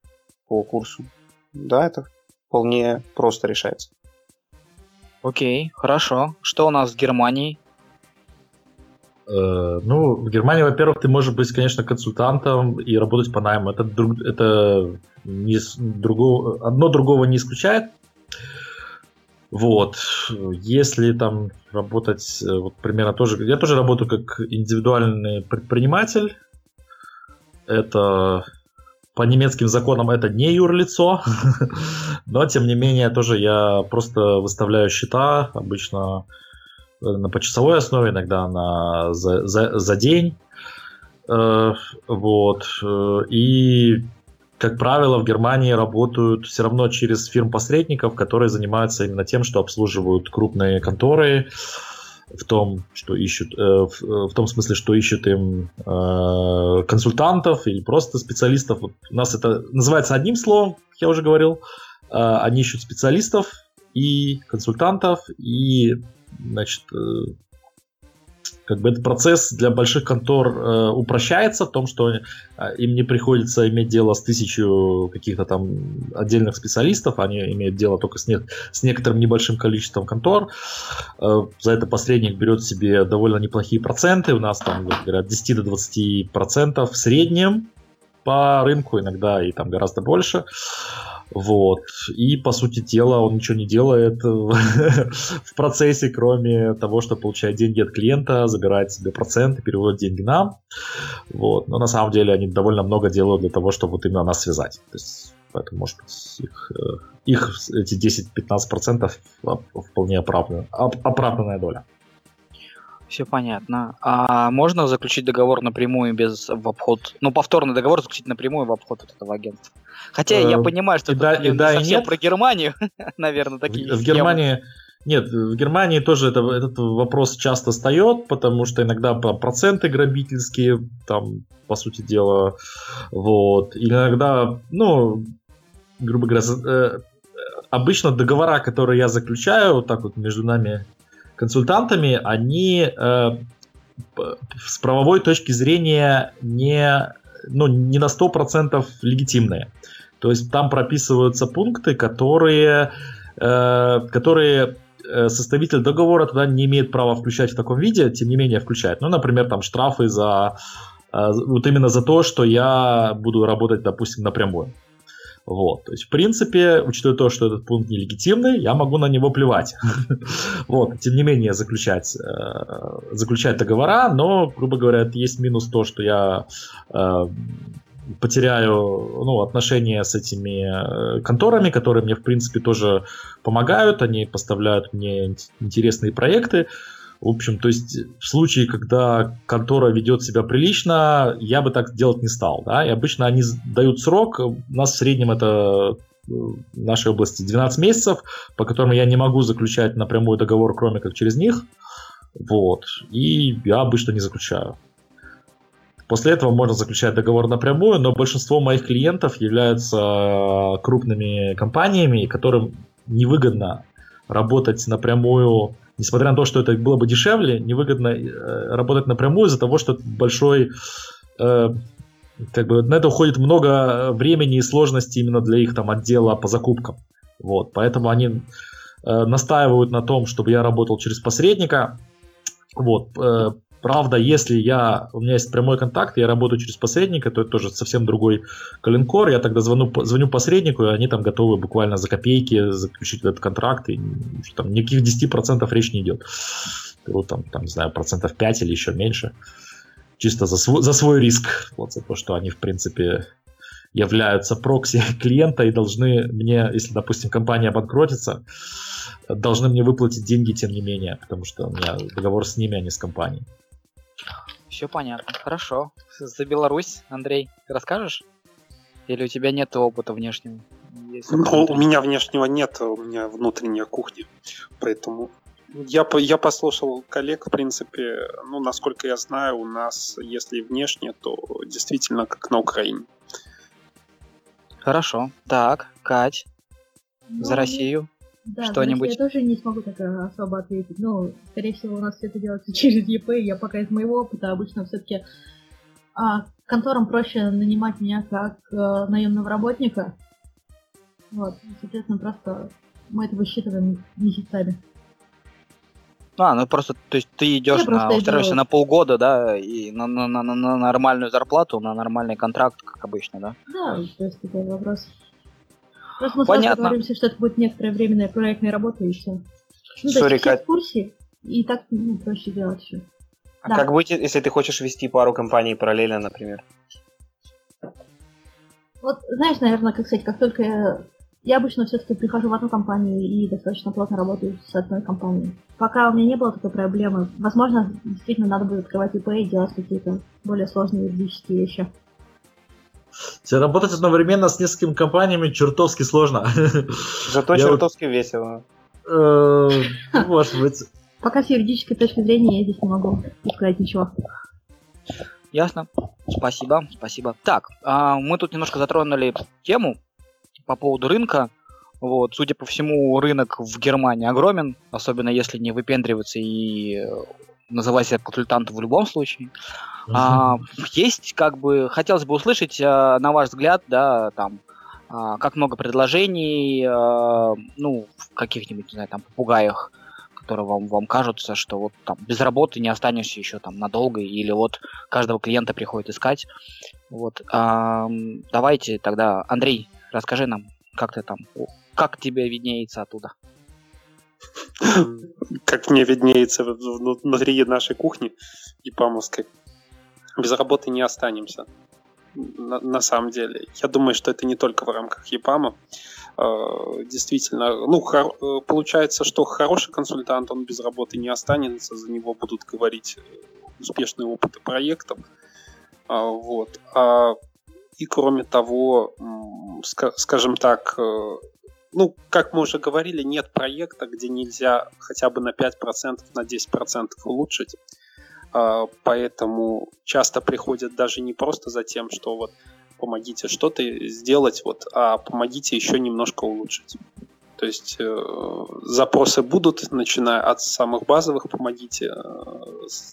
по курсу. Да, это вполне просто решается. Окей, хорошо. Что у нас в Германии? Ну, в Германии, во-первых, ты можешь быть, конечно, консультантом и работать по найму. Это не, одно другого не исключает. Вот. Если там работать, вот примерно тоже... Я тоже работаю как индивидуальный предприниматель. Это... По немецким законам это не юрлицо, но тем не менее тоже я просто выставляю счета, обычно на почасовой основе, иногда на, за день. Вот. И, как правило, в Германии работают все равно через фирм-посредников, которые занимаются именно тем, что обслуживают крупные конторы, в том смысле, что ищут им консультантов или просто специалистов. Вот у нас это называется одним словом, как я уже говорил. Они ищут специалистов и консультантов, и, значит, как бы этот процесс для больших контор упрощается в том, что им не приходится иметь дело с 1000 каких-то там отдельных специалистов, они имеют дело только с некоторым небольшим количеством контор. За это посредник берет себе довольно неплохие проценты, у нас там от 10 до 20% в среднем по рынку, иногда и там гораздо больше. Вот. И, по сути дела, он ничего не делает в процессе, кроме того, что получает деньги от клиента, забирает себе проценты, переводит деньги нам. Вот. Но на самом деле они довольно много делают для того, чтобы вот именно нас связать. То есть, поэтому, может быть, их эти 10-15% вполне оправданная доля. Все понятно. А можно заключить договор напрямую без в обход? Ну, повторный договор заключить напрямую в обход вот этого агентства. Хотя я понимаю, что это совсем про Германию, наверное, такие. В Германии нет, в Германии тоже этот вопрос часто встает, потому что иногда проценты грабительские, там, по сути дела, вот. Иногда, ну, грубо говоря, обычно договора, которые я заключаю, вот так вот между нами. Консультантами, они с правовой точки зрения не на 100% легитимные. То есть там прописываются пункты, которые составитель договора туда не имеет права включать в таком виде, тем не менее включает. Ну, например, там штрафы вот именно за то, что я буду работать, допустим, напрямую. Вот, то есть, в принципе, учитывая то, что этот пункт нелегитимный, я могу на него плевать. Вот, тем не менее, заключать договора, но, грубо говоря, есть минус то, что я потеряю, ну, отношения с этими конторами, которые мне, в принципе, тоже помогают, они поставляют мне интересные проекты. В общем, то есть в случае, когда контора ведет себя прилично, я бы так делать не стал, да, и обычно они дают срок, у нас в среднем это в нашей области 12 месяцев, по которым я не могу заключать напрямую договор, кроме как через них, вот, и я обычно не заключаю. После этого можно заключать договор напрямую, но большинство моих клиентов являются крупными компаниями, которым невыгодно работать напрямую. Несмотря на то, что это было бы дешевле, невыгодно работать напрямую из-за того, что большой, как бы, на это уходит много времени и сложностей именно для их там отдела по закупкам. Вот, поэтому они настаивают на том, чтобы я работал через посредника. Вот, правда, если у меня есть прямой контакт, я работаю через посредника, то это тоже совсем другой коленкор. Я тогда звоню посреднику, и они там готовы буквально за копейки заключить этот контракт, и там никаких 10% речь не идет. Вот там, не знаю, 5% или еще меньше. Чисто за свой риск. Вот за то, что они, в принципе, являются прокси клиента и должны мне, если, допустим, компания обанкротится, должны мне выплатить деньги, тем не менее, потому что у меня договор с ними, а не с компанией. Все понятно, хорошо. За Беларусь, Андрей, расскажешь? Или у тебя нет опыта внешнего? У меня внешнего нет, у меня внутренняя кухня, поэтому Я послушал коллег, в принципе, ну, насколько я знаю, у нас, если внешне, то действительно как на Украине. Хорошо. Так, Кать, ну, за Россию да, что-нибудь? Я тоже не смогу так особо ответить. Ну, скорее всего, у нас все это делается через ЕП. Я пока из моего опыта обычно все-таки конторам проще нанимать меня как наемного работника. Вот, соответственно, просто мы это высчитываем месяцами. Ну просто, то есть ты идешь, устраиваешься на полгода, да, и на нормальную зарплату, на нормальный контракт, как обычно, да? Да, то есть такой вопрос. Просто мы сразу договоримся, что это будет некоторая временная проектная работа и все. Ну, то есть все в курсе, и так проще делать все. А да. Как быть, если ты хочешь вести пару компаний параллельно, например? Вот, знаешь, наверное, как только я обычно все-таки прихожу в одну компанию и достаточно плотно работаю с одной компанией. Пока у меня не было такой проблемы. Возможно, действительно надо будет открывать ИП и делать какие-то более сложные юридические вещи. Работать одновременно с несколькими компаниями чертовски сложно. Зато чертовски весело. Может быть. Пока с юридической точки зрения я здесь не могу сказать ничего. Ясно. Спасибо. Так, мы тут немножко затронули тему по поводу рынка. Вот, судя по всему, рынок в Германии огромен, особенно если не выпендриваться и называть себя консультантом в любом случае. Mm-hmm. Есть, как бы, хотелось бы услышать, на ваш взгляд, да, там, как много предложений, в каких-нибудь, не знаю, там, попугаях, которые вам кажутся, что вот там без работы не останешься еще там надолго, или вот каждого клиента приходит искать. Вот, давайте тогда, Андрей, расскажи нам, как ты там, как тебе виднеется оттуда? Как мне виднеется внутри нашей кухни епамовской. Без работы не останемся. На самом деле. Я думаю, что это не только в рамках ЕПАМа. Действительно, получается, что хороший консультант, он без работы не останется, за него будут говорить успешные опыты проектов. Вот. И кроме того, скажем так, как мы уже говорили, нет проекта, где нельзя хотя бы на 5%, на 10% улучшить. Поэтому часто приходят даже не просто за тем, что вот помогите что-то сделать, а помогите еще немножко улучшить. То есть запросы будут, начиная от самых базовых, помогите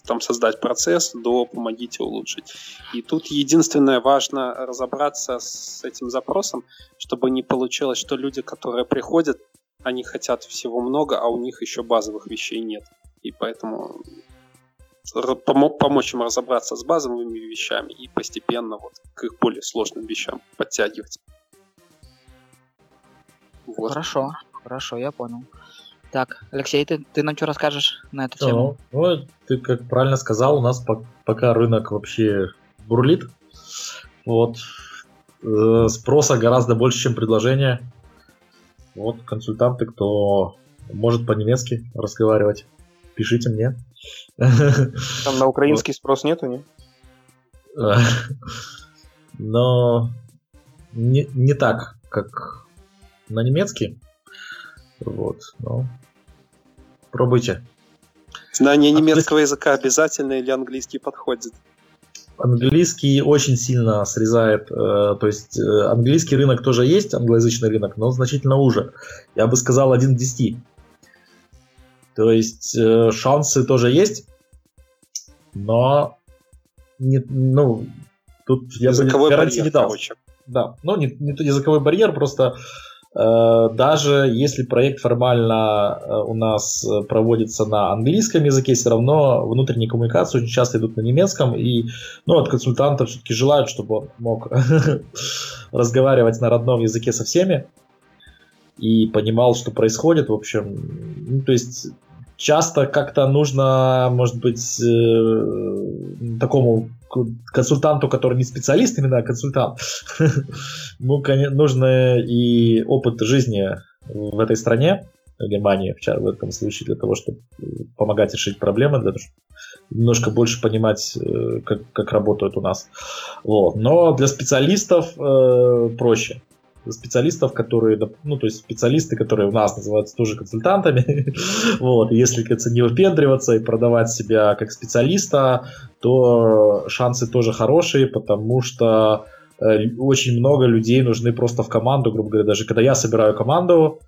там создать процесс, до помогите улучшить. И тут единственное, важно разобраться с этим запросом, чтобы не получилось, что люди, которые приходят, они хотят всего много, а у них еще базовых вещей нет. И поэтому помочь им разобраться с базовыми вещами и постепенно к их более сложным вещам подтягивать. Вот. Хорошо, я понял. Так, Алексей, ты нам что расскажешь на эту тему? Ты как правильно сказал, у нас пока рынок вообще бурлит. Вот. Спроса гораздо больше, чем предложения. Вот, консультанты, кто может по-немецки разговаривать, пишите мне. Там на украинский спрос нету, нет? Но не так, как на немецкий. Вот, пробуйте. Знание немецкого языка обязательно или английский подходит? Английский очень сильно срезает. То есть английский рынок тоже есть, англоязычный рынок, но значительно уже. Я бы сказал 1 к 10. То есть шансы тоже есть, но тут языковой барьер, не дал. Короче. Да, не языковой барьер, просто даже если проект формально у нас проводится на английском языке, все равно внутренние коммуникации очень часто идут на немецком, и от консультантов все-таки желают, чтобы он мог разговаривать на родном языке со всеми и понимал, что происходит. В общем, то есть часто как-то нужно, может быть, такому консультанту, который не специалист, именно консультант, конечно, нужно и опыт жизни в этой стране, в Германии, в этом случае, для того, чтобы помогать решить проблемы, для того, чтобы немножко больше понимать, как работают у нас. Вот. Но для специалистов проще. специалистов, которые, ну, то есть специалисты, которые у нас называются тоже консультантами, вот, если, кажется, не выпендриваться и продавать себя как специалиста, то шансы тоже хорошие, потому что очень много людей нужны просто в команду, грубо говоря, даже когда я собираю команду,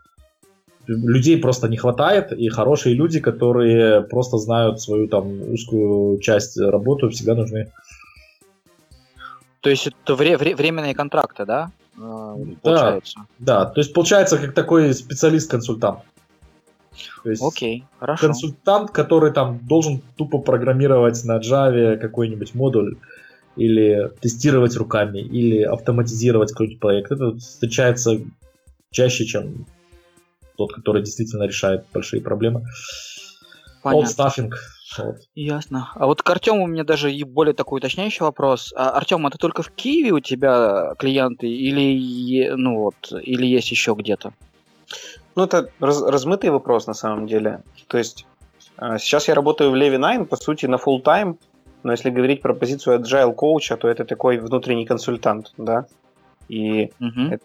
людей просто не хватает, и хорошие люди, которые просто знают свою там узкую часть работы, всегда нужны. То есть это временные контракты, да? Получается. Да, то есть получается как такой специалист-консультант. То есть окей, хорошо. Консультант, который там должен тупо программировать на Java какой-нибудь модуль, или тестировать руками, или автоматизировать какой-нибудь проект. Это встречается чаще, чем тот, который действительно решает большие проблемы. Олдстаффинг. Вот. Ясно. А вот к Артему у меня даже и более такой уточняющий вопрос. Артем, а ты только в Киеве у тебя клиенты, или, ну вот, или есть еще где-то? Ну, это размытый вопрос на самом деле. То есть сейчас я работаю в Levi9, по сути, на full-time, но если говорить про позицию agile коуча, то это такой внутренний консультант, да? И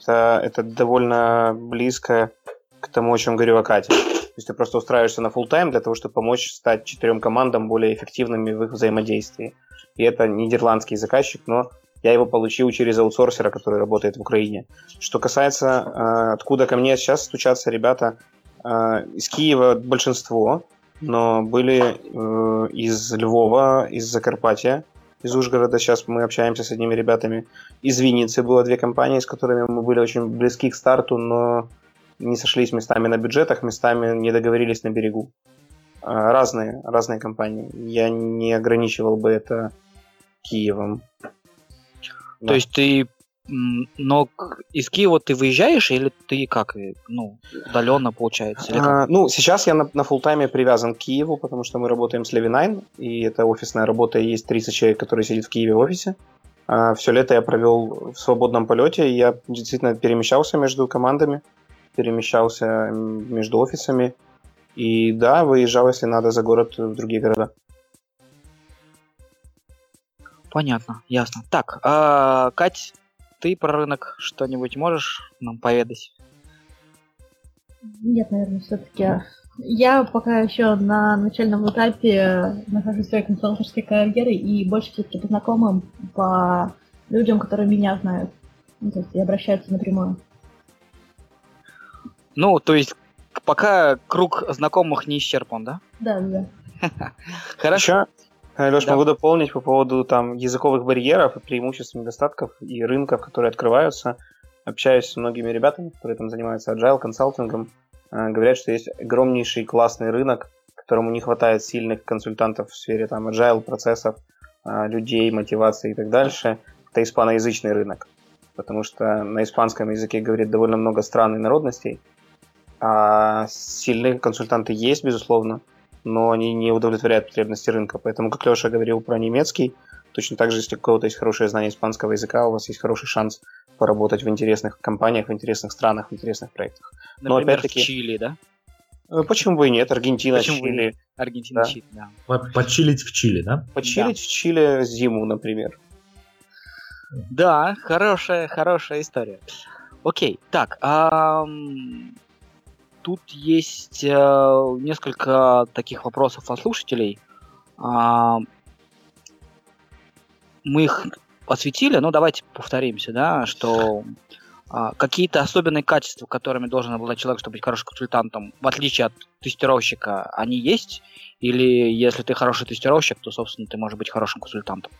это довольно близко к тому, о чем говорю о Кате. То есть ты просто устраиваешься на фулл-тайм для того, чтобы помочь стать 4 командам более эффективными в их взаимодействии. И это нидерландский заказчик, но я его получил через аутсорсера, который работает в Украине. Что касается, откуда ко мне сейчас стучатся ребята, из Киева большинство, но были из Львова, из Закарпатья, из Ужгорода. Сейчас мы общаемся с одними ребятами. Из Винницы было 2 компании, с которыми мы были очень близки к старту, но не сошлись местами на бюджетах, местами не договорились на берегу. Разные компании. Я не ограничивал бы это Киевом. Да. То есть ты... Но из Киева ты выезжаешь, или ты как? Ну, удаленно, получается? Ну, сейчас я на фулл-тайме привязан к Киеву, потому что мы работаем с Levi9, и это офисная работа, и есть 30 человек, которые сидят в Киеве в офисе. Все лето я провел в свободном полете, и я действительно перемещался между командами, перемещался между офисами, и да, выезжал, если надо, за город в другие города. Понятно, ясно. Так, Кать, ты про рынок что-нибудь можешь нам поведать? Нет, наверное, все-таки. Я пока еще на начальном этапе нахожусь в своей консультантской карьере и больше все-таки по знакомым, по людям, которые меня знают. То есть и обращаются напрямую. Ну, то есть пока круг знакомых не исчерпан, да? Да. Хорошо. Леш, да. Могу дополнить по поводу там языковых барьеров, преимуществ, недостатков и рынков, которые открываются. Общаюсь с многими ребятами, которые там занимаются agile, консалтингом. Говорят, что есть огромнейший классный рынок, которому не хватает сильных консультантов в сфере там agile, процессов, людей, мотивации и так дальше. Это испаноязычный рынок, потому что на испанском языке говорит довольно много стран и народностей. А сильные консультанты есть, безусловно, но они не удовлетворяют потребности рынка. Поэтому, как Леша говорил про немецкий, точно так же, если у кого-то есть хорошее знание испанского языка, у вас есть хороший шанс поработать в интересных компаниях, в интересных странах, в интересных проектах. Например, но опять-таки, в Чили, да? Почему бы и нет? Аргентина, почему Чили. Аргентина, да. Чили, да. Почилить в Чили, да? Почилить, да. В Чили зиму, например. Да, хорошая история. Окей, так, тут есть несколько таких вопросов от слушателей. Мы их осветили, но давайте повторимся, да, что какие-то особенные качества, которыми должен обладать человек, чтобы быть хорошим консультантом, в отличие от тестировщика, они есть? Или если ты хороший тестировщик, то, собственно, ты можешь быть хорошим консультантом?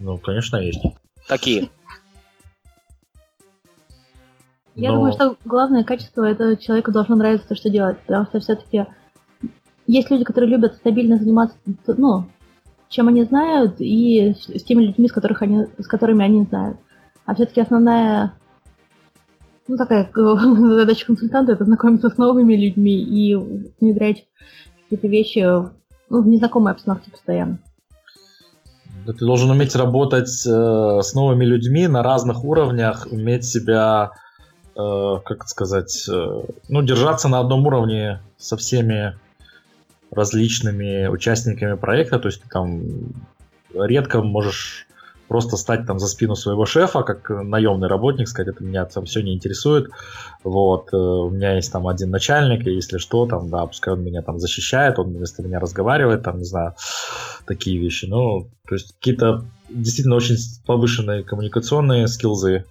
Ну, конечно, есть. Какие? Я думаю, что главное качество — это человеку должно нравиться то, что делать, потому что все-таки есть люди, которые любят стабильно заниматься, ну, чем они знают, и с теми людьми, с которыми они знают. А все-таки основная, ну, такая задача консультанта — это знакомиться с новыми людьми и внедрять какие-то вещи, ну, в незнакомой обстановке постоянно. Ты должен уметь работать с новыми людьми на разных уровнях, уметь себя... как сказать, ну, держаться на одном уровне со всеми различными участниками проекта, то есть ты там редко можешь просто стать там за спину своего шефа, как наемный работник, сказать, это меня там все не интересует, вот, у меня есть там один начальник, и если что, там, да, пускай он меня там защищает, он вместо меня разговаривает, там, не знаю, такие вещи, ну, то есть какие-то действительно очень повышенные коммуникационные скиллзы,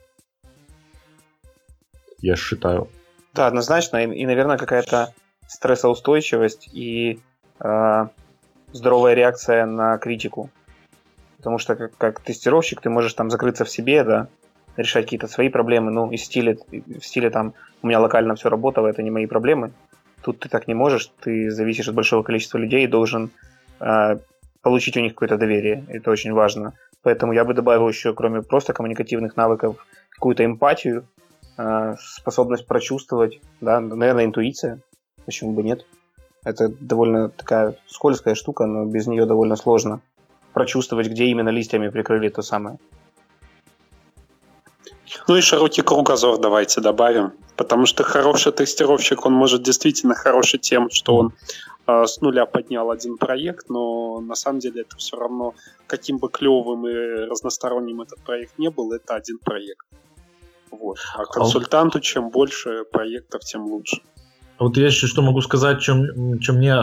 я считаю. Да, однозначно, и наверное, какая-то стрессоустойчивость и здоровая реакция на критику. Потому что как тестировщик ты можешь там закрыться в себе, да, решать какие-то свои проблемы, ну, в стиле там у меня локально все работало, это не мои проблемы. Тут ты так не можешь, ты зависишь от большого количества людей и должен получить у них какое-то доверие, это очень важно. Поэтому я бы добавил еще, кроме просто коммуникативных навыков, какую-то эмпатию, способность прочувствовать, да, наверное, интуиция, почему бы нет. Это довольно такая скользкая штука, но без нее довольно сложно прочувствовать, где именно листьями прикрыли то самое. Ну и широкий кругозор давайте добавим, потому что хороший тестировщик, он может действительно хороший тем, что он с нуля поднял один проект, но на самом деле это все равно, каким бы клевым и разносторонним этот проект не был, это один проект. Вот. А консультанту чем больше проектов, тем лучше. Вот я еще что могу сказать, чем мне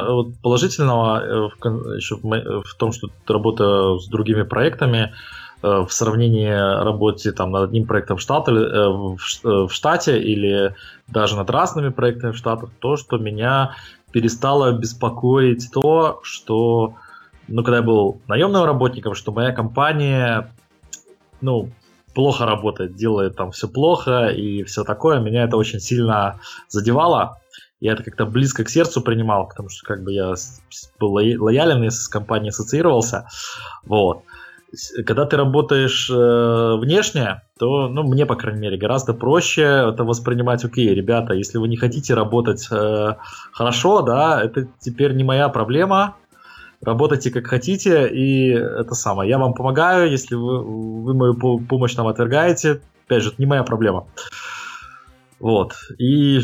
положительного в том, что работа с другими проектами в сравнении работе там, над одним проектом в штате или даже над разными проектами в штатах, то, что меня перестало беспокоить то, что, ну, когда я был наемным работником, что моя компания, ну, плохо работает, делает там все плохо и все такое, меня это очень сильно задевало. Я это как-то близко к сердцу принимал, потому что как бы я был лоялен и с компанией ассоциировался. Вот. Когда ты работаешь внешне, то, ну, мне, по крайней мере, гораздо проще это воспринимать. Окей, ребята, если вы не хотите работать хорошо, да, это теперь не моя проблема. Работайте как хотите, и это самое. Я вам помогаю, если вы мою помощь нам отвергаете. Опять же, это не моя проблема. Вот. И...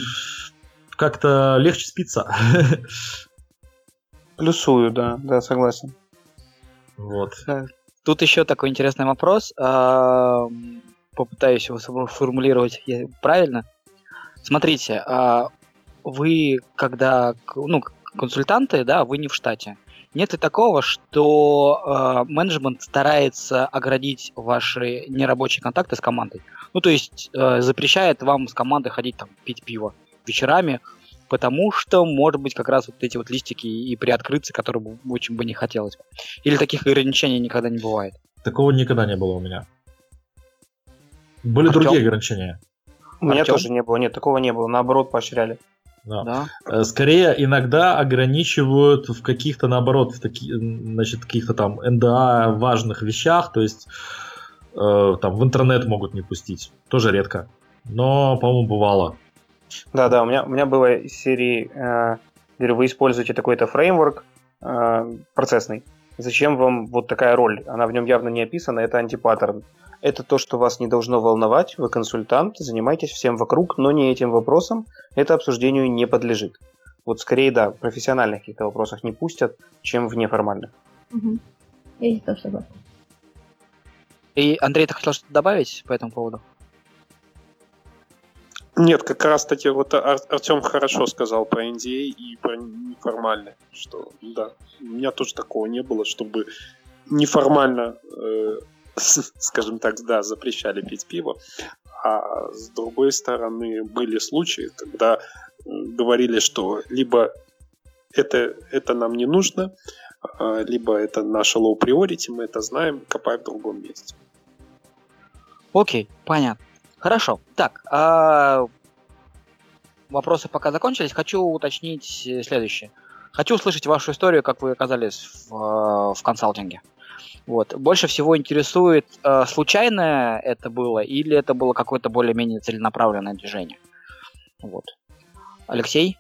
как-то легче спится. Плюсую, да, согласен. Вот. Тут еще такой интересный вопрос. Попытаюсь его сформулировать правильно. Смотрите, вы когда, ну, консультанты, да, вы не в штате. Нет ли такого, что менеджмент старается оградить ваши нерабочие контакты с командой? Ну, то есть запрещает вам с командой ходить там пить пиво вечерами, потому что, может быть, как раз вот эти вот листики и приоткрыться, которые бы, очень бы не хотелось. Или таких ограничений никогда не бывает? Такого никогда не было у меня. Были другие ограничения. У меня тоже не было, нет, такого не было, наоборот, поощряли. Да. Скорее, иногда ограничивают в каких-то, наоборот, значит, каких-то там НДА важных вещах, то есть там в интернет могут не пустить, тоже редко, но, по-моему, бывало. Да, у меня было из серии, говорю, вы используете такой-то фреймворк процессный, зачем вам вот такая роль, она в нем явно не описана, это антипаттерн. Это то, что вас не должно волновать, вы консультант, занимаетесь всем вокруг, но не этим вопросом, это обсуждению не подлежит. Вот скорее, да, в профессиональных каких-то вопросах не пустят, чем в неформальных. Угу. Я здесь тоже согласна. И, Андрей, ты хотел что-то добавить по этому поводу? Нет, как раз-таки вот Артём хорошо сказал про NDA и про неформальное, что да, у меня тоже такого не было, чтобы неформально, скажем так, да, запрещали пить пиво, а с другой стороны были случаи, когда говорили, что либо это нам не нужно, либо это наше low priority, мы это знаем, копаем в другом месте. Окей, понятно. Хорошо. Так, вопросы пока закончились. Хочу уточнить следующее. Хочу услышать вашу историю, как вы оказались в консалтинге. Вот. Больше всего интересует, случайное это было или это было какое-то более-менее целенаправленное движение. Вот. Алексей?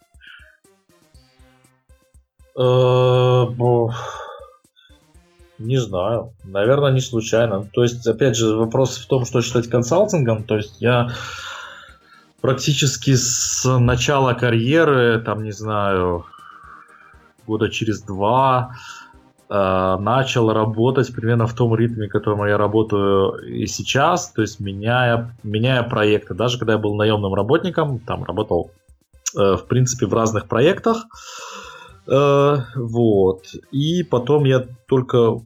Не знаю. Наверное, не случайно. То есть, опять же, вопрос в том, что считать консалтингом. То есть, я практически с начала карьеры, там, не знаю, года через два, начал работать примерно в том ритме, в котором я работаю и сейчас, то есть меняя проекты. Даже когда я был наемным работником, там работал, в принципе, в разных проектах. Вот. И потом я только...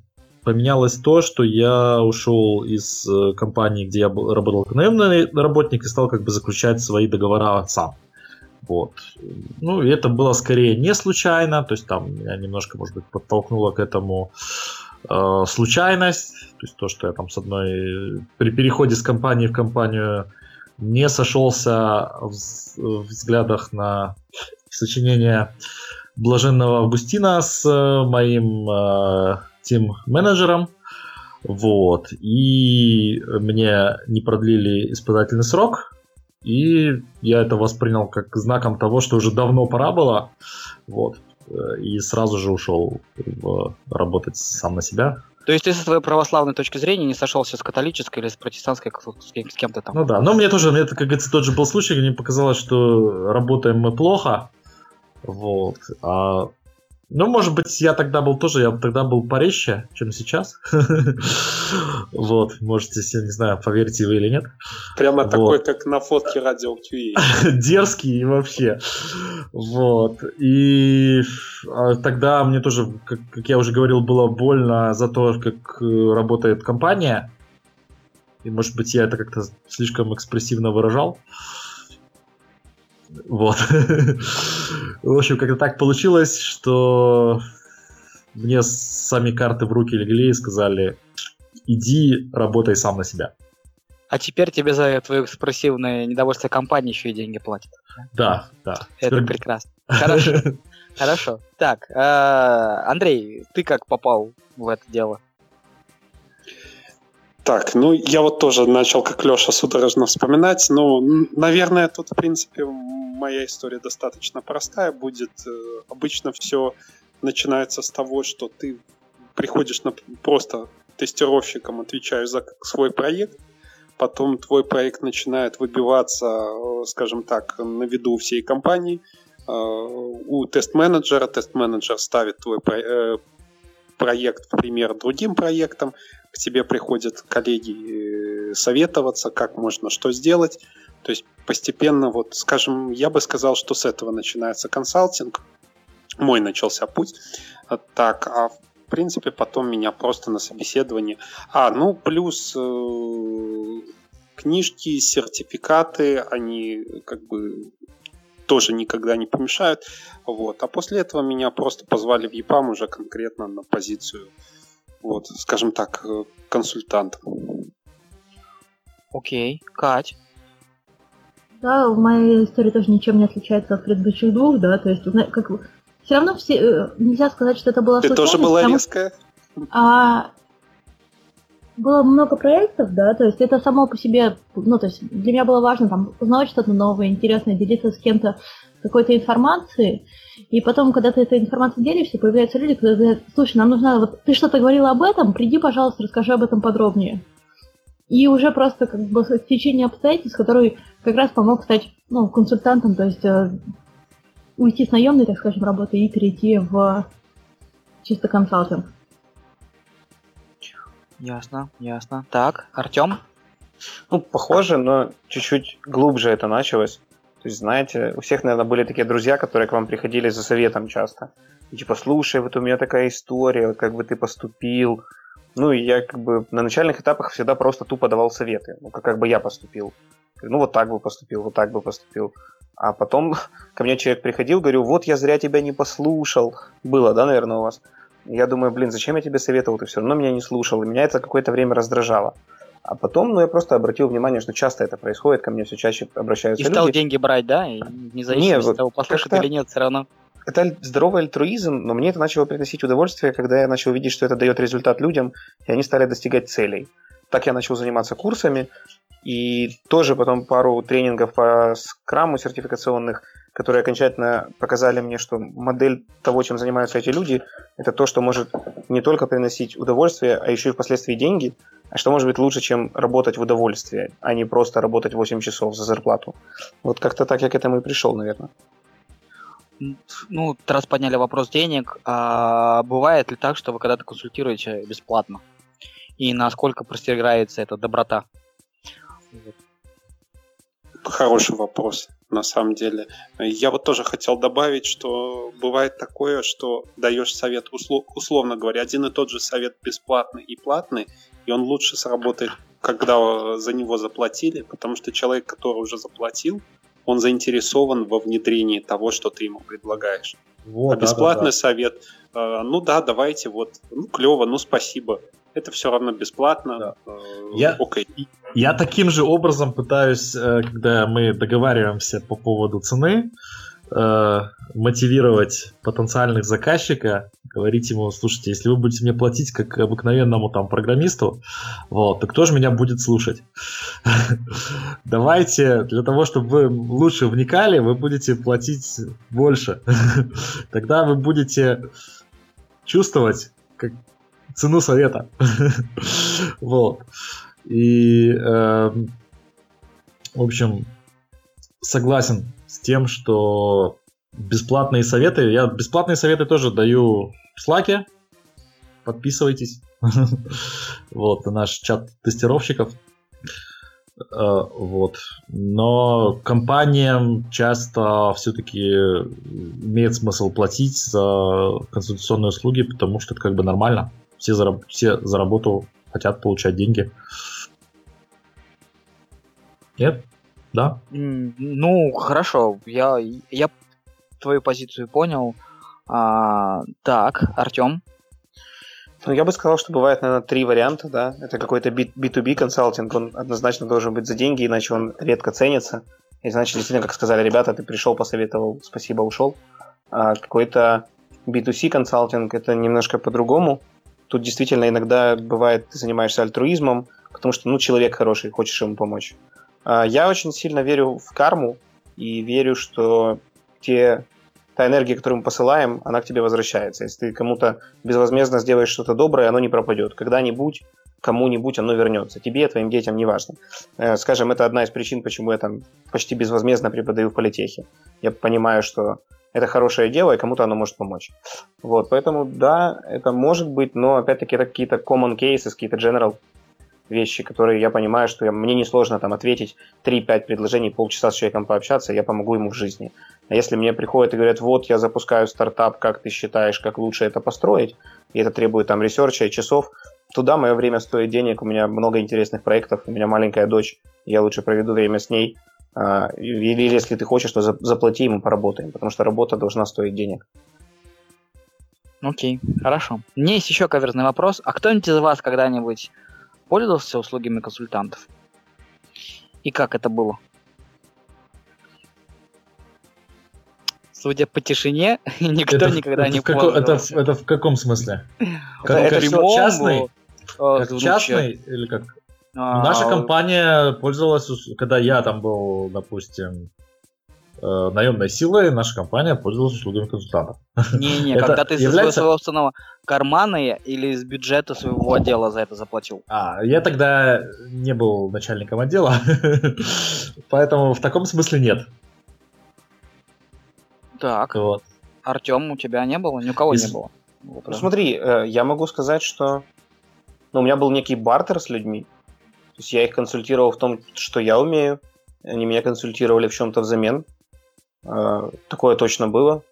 Поменялось то, что я ушел из компании, где я работал как наемный работник, и стал как бы заключать свои договора сам. Вот. Ну, и это было скорее не случайно, то есть там меня немножко, может быть, подтолкнула к этому случайность, то есть то, что я там с одной... При переходе с компании в компанию не сошелся в взглядах на сочинение Блаженного Августина с моим... тим-менеджером, вот, и мне не продлили испытательный срок, и я это воспринял как знаком того, что уже давно пора было, вот, и сразу же ушел работать сам на себя. То есть ты со своей православной точки зрения не сошелся с католической или с протестантской, с кем-то там? Ну да, но мне тоже, это, как говорится, тот же был случай, где мне показалось, что работаем мы плохо, вот, а... Ну, может быть, я тогда был порезче, чем сейчас. Вот, можете, если не знаю, поверите вы или нет. Прямо такой, как на фотке радио QA. Дерзкий вообще. Вот. И тогда мне тоже, как я уже говорил, было больно за то, как работает компания. И, может быть, я это как-то слишком экспрессивно выражал. Вот. В общем, как-то так получилось, что мне сами карты в руки легли и сказали: иди, работай сам на себя. А теперь тебе за твое экспрессивное недовольство компании еще и деньги платят. Да, да. Это теперь... прекрасно. Хорошо. Так, Андрей, ты как попал в это дело? Так, ну, я вот тоже начал, как Леша, судорожно вспоминать. Ну, наверное, тут, в принципе, моя история достаточно простая будет. Обычно все начинается с того, что ты приходишь просто тестировщиком, отвечаешь за свой проект, потом твой проект начинает выбиваться, скажем так, на виду всей компании. У тест-менеджера, тест-менеджер ставит твой проект в пример другим проектам, к тебе приходят коллеги советоваться, как можно что сделать. То есть постепенно, вот, скажем, я бы сказал, что с этого начинается консалтинг. Мой начался путь. Так, а в принципе потом меня просто на собеседовании... Ну, плюс книжки, сертификаты, они как бы тоже никогда не помешают. Вот. А после этого меня просто позвали в ЕПАМ уже конкретно на позицию, вот, скажем так, консультант. Окей. Кать? Да, моя история тоже ничем не отличается от предыдущих двух, да, то есть, как бы, все равно все, нельзя сказать, что это была случайность. Ты тоже была резкая? Было много проектов, да, то есть это само по себе, ну, то есть для меня было важно там узнавать что-то новое, интересное, делиться с кем-то какой-то информацией, и потом, когда ты этой информацией делишься, появляются люди, которые говорят: слушай, нам нужно, вот ты что-то говорила об этом, приди, пожалуйста, расскажи об этом подробнее. И уже просто как бы стечение обстоятельств, который как раз помог стать, ну, консультантом, то есть уйти с наемной, так скажем, работы и перейти в чисто консалтинг. Ясно, ясно. Так, Артём? Ну, похоже, но чуть-чуть глубже это началось. То есть, знаете, у всех, наверное, были такие друзья, которые к вам приходили за советом часто. И типа: слушай, вот у меня такая история, вот как бы ты поступил. Ну, и я как бы на начальных этапах всегда просто тупо давал советы. Ну, как бы я поступил. Ну, вот так бы поступил, вот так бы поступил. А потом ко мне человек приходил, говорю: вот я зря тебя не послушал. Было, да, наверное, у вас? Я думаю: блин, зачем я тебе советовал, ты все равно меня не слушал. И меня это какое-то время раздражало. А потом, ну, я просто обратил внимание, что часто это происходит, ко мне все чаще обращаются люди. И стал деньги брать, да? И независимо от того, послушать или нет, все равно. Это здоровый альтруизм, но мне это начало приносить удовольствие, когда я начал видеть, что это дает результат людям, и они стали достигать целей. Так я начал заниматься курсами, и тоже потом пару тренингов по скраму сертификационных, которые окончательно показали мне, что модель того, чем занимаются эти люди, это то, что может не только приносить удовольствие, а еще и впоследствии деньги, а что может быть лучше, чем работать в удовольствие, а не просто работать 8 часов за зарплату. Вот как-то так я к этому и пришел, наверное. ну, раз подняли вопрос денег, а бывает ли так, что вы когда-то консультируете бесплатно? И насколько простирается эта доброта? Хороший вопрос, на самом деле. Я вот тоже хотел добавить, что бывает такое, что даешь совет, условно говоря, один и тот же совет бесплатный и платный, и он лучше сработает, когда за него заплатили, потому что человек, который уже заплатил, он заинтересован во внедрении того, что ты ему предлагаешь. Вот, а бесплатный совет, ну да, давайте, вот, ну клево, ну спасибо. Это все равно бесплатно. Да. Okay. Я таким же образом пытаюсь, когда мы договариваемся по поводу цены, мотивировать потенциальных заказчика, говорить ему: слушайте, если вы будете мне платить как обыкновенному там программисту, вот, то кто же меня будет слушать? Давайте, для того, чтобы вы лучше вникали, вы будете платить больше. Тогда вы будете чувствовать, как цену совета. Вот. И, в общем, согласен с тем, что бесплатные советы... Я бесплатные советы тоже даю в Slack'е. Подписывайтесь. Вот, на наш чат тестировщиков. Вот. Но компаниям часто все-таки имеет смысл платить за консультационные услуги, потому что это как бы нормально. Все за работу хотят получать деньги. Нет? Да? Ну, хорошо. Я твою позицию понял. Так, Артём. Ну, я бы сказал, что бывает, наверное, три варианта, да. Это какой-то B2B консалтинг, он однозначно должен быть за деньги, иначе он редко ценится. И значит, действительно, как сказали ребята, ты пришел, посоветовал, спасибо, ушел. А какой-то B2C консалтинг, это немножко по-другому. Тут действительно иногда бывает, ты занимаешься альтруизмом, потому что, ну, человек хороший, хочешь ему помочь. Я очень сильно верю в карму и верю, что та энергия, которую мы посылаем, она к тебе возвращается. Если ты кому-то безвозмездно сделаешь что-то доброе, оно не пропадет. Когда-нибудь, кому-нибудь оно вернется. Тебе, твоим детям, неважно. Скажем, это одна из причин, почему я там почти безвозмездно преподаю в политехе. Я понимаю, что это хорошее дело, и кому-то оно может помочь. Вот, поэтому, да, это может быть, но, опять-таки, это какие-то common cases, какие-то general вещи, которые я понимаю, что мне несложно там ответить 3-5 предложений, полчаса с человеком пообщаться, я помогу ему в жизни. А если мне приходят и говорят: вот, я запускаю стартап, как ты считаешь, как лучше это построить, и это требует там ресерча и часов, туда мое время стоит денег, у меня много интересных проектов, у меня маленькая дочь, я лучше проведу время с ней. Или если ты хочешь, то заплати ему, поработаем, потому что работа должна стоить денег. Окей, хорошо. У меня есть еще каверзный вопрос. А кто-нибудь из вас когда-нибудь пользовался услугами консультантов? И как это было? Судя по тишине, никто никогда не пользовался. Это в каком смысле? Как частный? Как частный или как? Наша компания пользовалась, когда я там был, допустим, наемной силой, наша компания пользовалась услугами консультантов. Не-не, когда ты из своего собственного кармана или из бюджета своего отдела за это заплатил. Я тогда не был начальником отдела, поэтому в таком смысле нет. Так, вот. Артём, у тебя не было? Ни у кого не было? Ну, смотри, я могу сказать, что у меня был некий бартер с людьми. То есть я их консультировал в том, что я умею. Они меня консультировали в чем-то взамен. Такое точно было.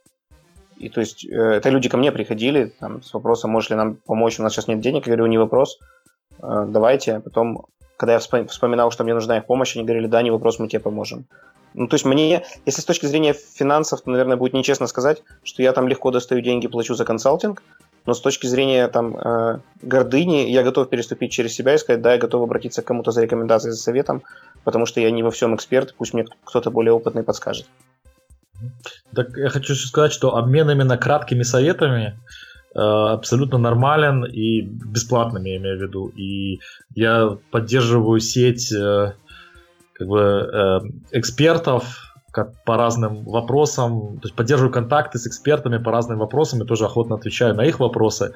И то есть это люди ко мне приходили там, с вопросом: можешь ли нам помочь, у нас сейчас нет денег. Я говорю: не вопрос, давайте. Потом, когда я вспоминал, что мне нужна их помощь, они говорили: да, не вопрос, мы тебе поможем. Ну, то есть мне, если с точки зрения финансов, то, наверное, будет нечестно сказать, что я там легко достаю деньги, плачу за консалтинг. Но с точки зрения там, гордыни, я готов переступить через себя и сказать: да, я готов обратиться к кому-то за рекомендацией, за советом, потому что я не во всем эксперт, пусть мне кто-то более опытный подскажет. Так я хочу сказать, что обмен именно краткими советами абсолютно нормален, и бесплатными, я имею в виду. И я поддерживаю сеть экспертов как по разным вопросам, то есть поддерживаю контакты с экспертами по разным вопросам, я тоже охотно отвечаю на их вопросы,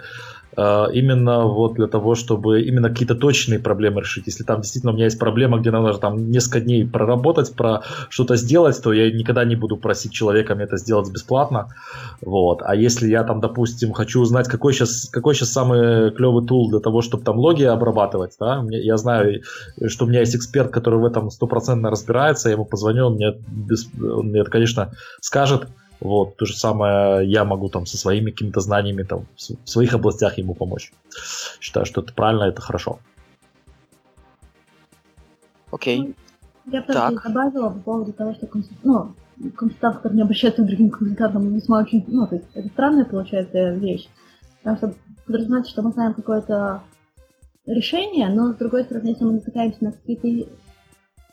именно вот для того, чтобы именно какие-то точные проблемы решить. Если там действительно у меня есть проблема, где надо там несколько дней проработать, про что-то сделать, то я никогда не буду просить человека мне это сделать бесплатно. Вот. А если я там, допустим, хочу узнать, какой сейчас самый клевый тул для того, чтобы там логи обрабатывать, да? Я знаю, что у меня есть эксперт, который в этом 100% разбирается, я ему позвоню, он мне это, конечно, скажет. Вот, то же самое я могу там со своими какими-то знаниями там в своих областях ему помочь. Считаю, что это правильно, это хорошо. Окей. Я просто добавила по поводу того, что консультант, который не обращается к другим консультантам, весьма очень, то есть это странная получается вещь, потому что подразумевается, что мы знаем какое-то решение, но с другой стороны, если мы натыкаемся на какие-то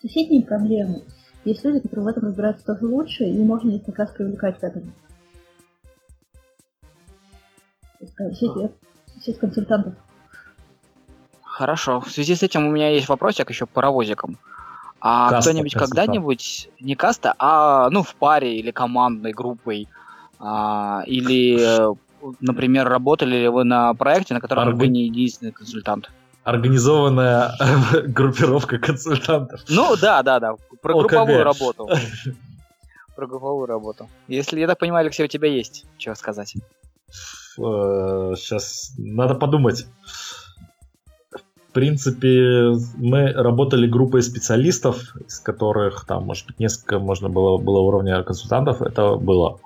соседние проблемы, есть люди, которые в этом разбираются тоже лучше, и можно их как раз привлекать к этому. Сеть консультантов. Хорошо. В связи с этим у меня есть вопросик еще паровозиком. А каста, кто-нибудь каста, когда-нибудь, не каста, а в паре или командной группой, или, например, работали ли вы на проекте, на котором вы не единственный консультант? Организованная группировка консультантов. Да. Про групповую работу. Про групповую работу. Если я так понимаю, Алексей, у тебя есть чего сказать. Сейчас надо подумать. В принципе, мы работали группой специалистов, из которых там, может быть, несколько можно было уровня консультантов. Это было.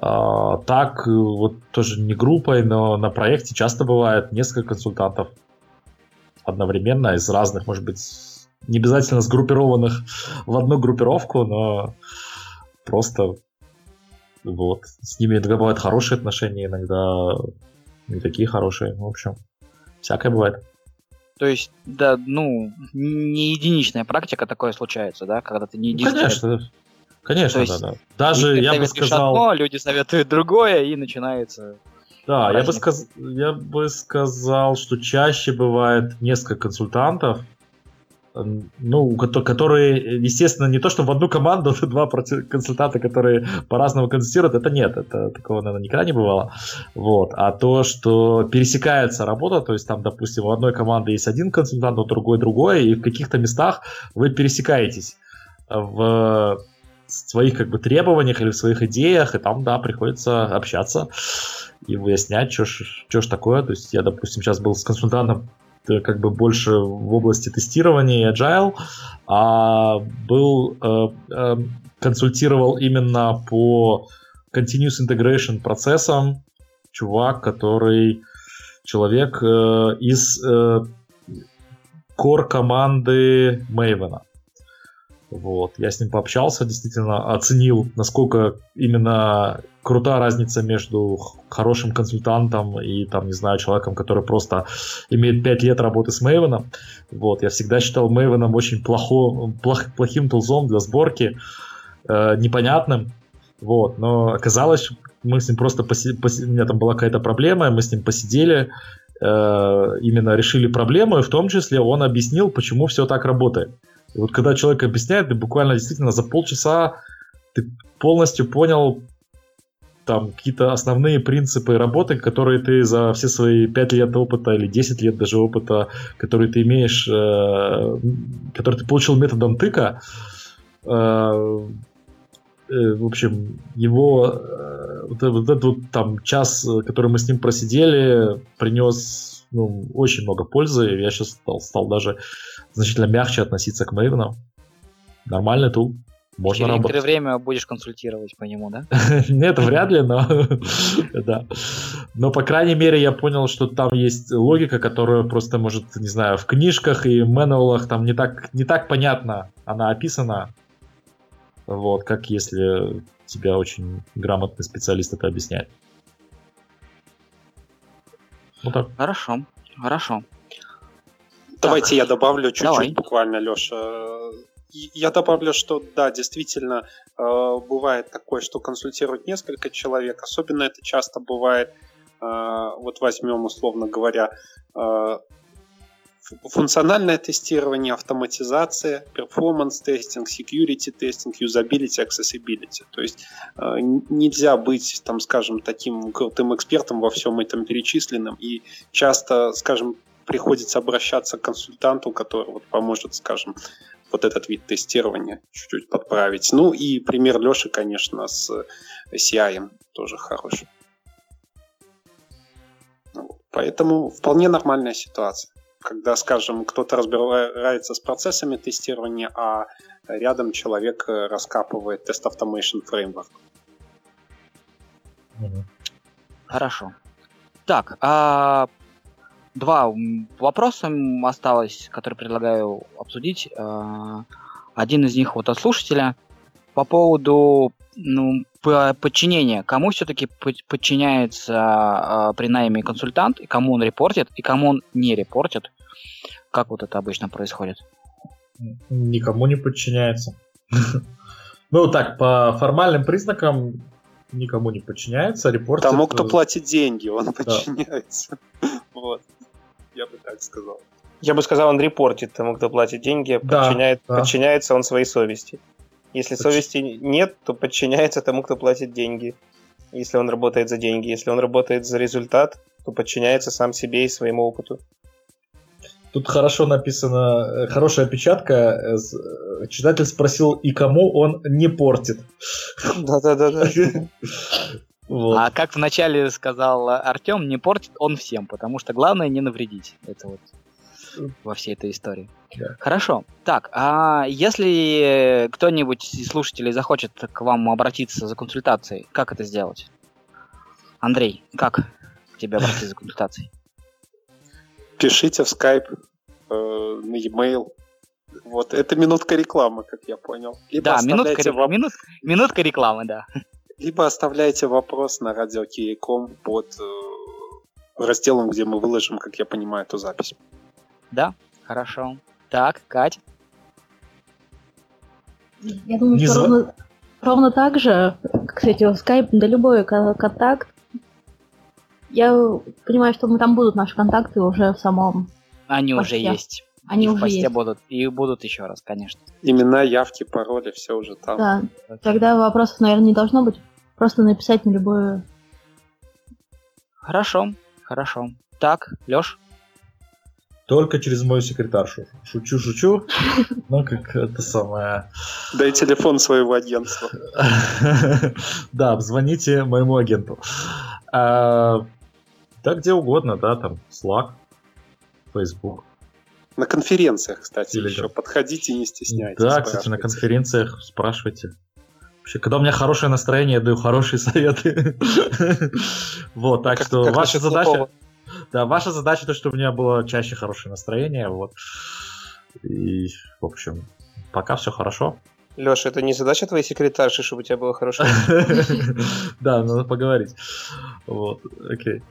Так, вот тоже не группой, но на проекте часто бывает несколько консультантов одновременно из разных, может быть, не обязательно сгруппированных в одну группировку, но просто вот. С ними иногда бывают хорошие отношения, иногда не такие хорошие. В общем, всякое бывает. То есть, не единичная практика, такое случается, да? Когда ты не единственный. Конечно, да. Даже я бы сказал... одно, люди советуют другое, и начинается... Да, я бы сказал, что чаще бывает несколько консультантов, которые, естественно, не то, что в одну команду, два консультанта, которые по-разному консультируют, это нет, это такого, наверное, никогда не бывало. Вот. А то, что пересекается работа, то есть там, допустим, у одной команды есть один консультант, у другой другой, и в каких-то местах вы пересекаетесь в своих как бы требованиях или в своих идеях, и там, да, приходится общаться и выяснять, что ж такое. То есть я, допустим, сейчас был с консультантом как бы больше в области тестирования и agile, а консультировал именно по continuous integration процессам человек из core команды Maven. Вот. Я с ним пообщался, действительно оценил, насколько именно крута разница между хорошим консультантом и, там, не знаю, человеком, который просто имеет 5 лет работы с Maven. Вот. Я всегда считал Maven очень плохим тулзом для сборки, непонятным. Вот. Но оказалось, мы с ним просто у меня там была какая-то проблема, мы с ним посидели, именно решили проблему, и в том числе он объяснил, почему все так работает. И вот когда человек объясняет, ты буквально действительно за полчаса ты полностью понял там какие-то основные принципы работы, которые ты за все свои 5 лет опыта или 10 лет даже опыта, которые ты имеешь, который ты получил методом тыка, в общем, его вот этот вот там час, который мы с ним просидели, принес очень много пользы, и я сейчас стал даже значительно мягче относиться к Maven. Нормальный тул, можно работать. Через некоторое время будешь консультировать по нему, да? Нет, вряд ли, но... да. Но, по крайней мере, я понял, что там есть логика, которая просто, может, не знаю, в книжках и мануалах там не так понятно она описана, вот, как если тебя очень грамотный специалист это объясняет. Хорошо. Давайте я добавлю чуть-чуть буквально, Леша. Я добавлю, что да, действительно, бывает такое, что консультируют несколько человек. Особенно это часто бывает, вот возьмем, условно говоря, функциональное тестирование, автоматизация, перформанс-тестинг, security-тестинг, юзабилити, accessibility. То есть нельзя быть, там, скажем, таким крутым экспертом во всем этом перечисленном, и часто, скажем, приходится обращаться к консультанту, который вот поможет, скажем, вот этот вид тестирования чуть-чуть подправить. Ну и пример Леши, конечно, с CI тоже хороший. Поэтому вполне нормальная ситуация, когда, скажем, кто-то разбирается с процессами тестирования, а рядом человек раскапывает Test Automation Framework. Хорошо. Так, два вопроса осталось, которые предлагаю обсудить. Один из них вот от слушателя по поводу подчинения. Кому все-таки подчиняется при найме консультант, и кому он репортит, и кому он не репортит? Как вот это обычно происходит? Никому не подчиняется. Ну так, по формальным признакам никому не подчиняется, репортит... Тому, кто платит деньги, он подчиняется. Вот, я бы так сказал. Я бы сказал, он репортит тому, кто платит деньги, подчиняется он своей совести. Если совести нет, то подчиняется тому, кто платит деньги. Если он работает за деньги. Если он работает за результат, то подчиняется сам себе и своему опыту. Тут хорошо написано, хорошая опечатка. Читатель спросил, и кому он не портит. Да-да-да. Вот. А как вначале сказал Артём, не портит он всем, потому что главное не навредить. Это вот во всей этой истории. Yeah. Хорошо. Так, а если кто-нибудь из слушателей захочет к вам обратиться за консультацией, как это сделать? Андрей, как к тебе обратиться за консультацией? Пишите в Skype, на e-mail. Вот, это минутка рекламы, как я понял. Либо да, минутка рекламы, да. Либо оставляйте вопрос на radio.com под разделом, где мы выложим, как я понимаю, эту запись. Да, хорошо. Так, Кать? Я думаю, что ровно так же, кстати, в Skype, да любой контакт. Я понимаю, что там будут наши контакты уже в самом Они посте. Уже есть. Они и уже в посте есть. Будут. И будут еще раз, конечно. Имена, явки, пароли, все уже там. Да, тогда вопросов, наверное, не должно быть. Просто написать на любую... Хорошо. Так, Леш? Только через мою секретаршу. Шучу. Ну, как это самое... Дай телефон своего агентства. Да, обзвоните моему агенту. Да, где угодно, да, там, Slack, Facebook. На конференциях, кстати, еще подходите, не стесняйтесь. Да, кстати, на конференциях спрашивайте. Вообще, когда у меня хорошее настроение, я даю хорошие советы. Вот, так что ваша задача... Да, ваша задача то, чтобы у меня было чаще хорошее настроение, вот. И, в общем, пока все хорошо. Леша, это не задача твоей секретарши, чтобы у тебя было хорошее настроение? Да, надо поговорить. Вот, окей.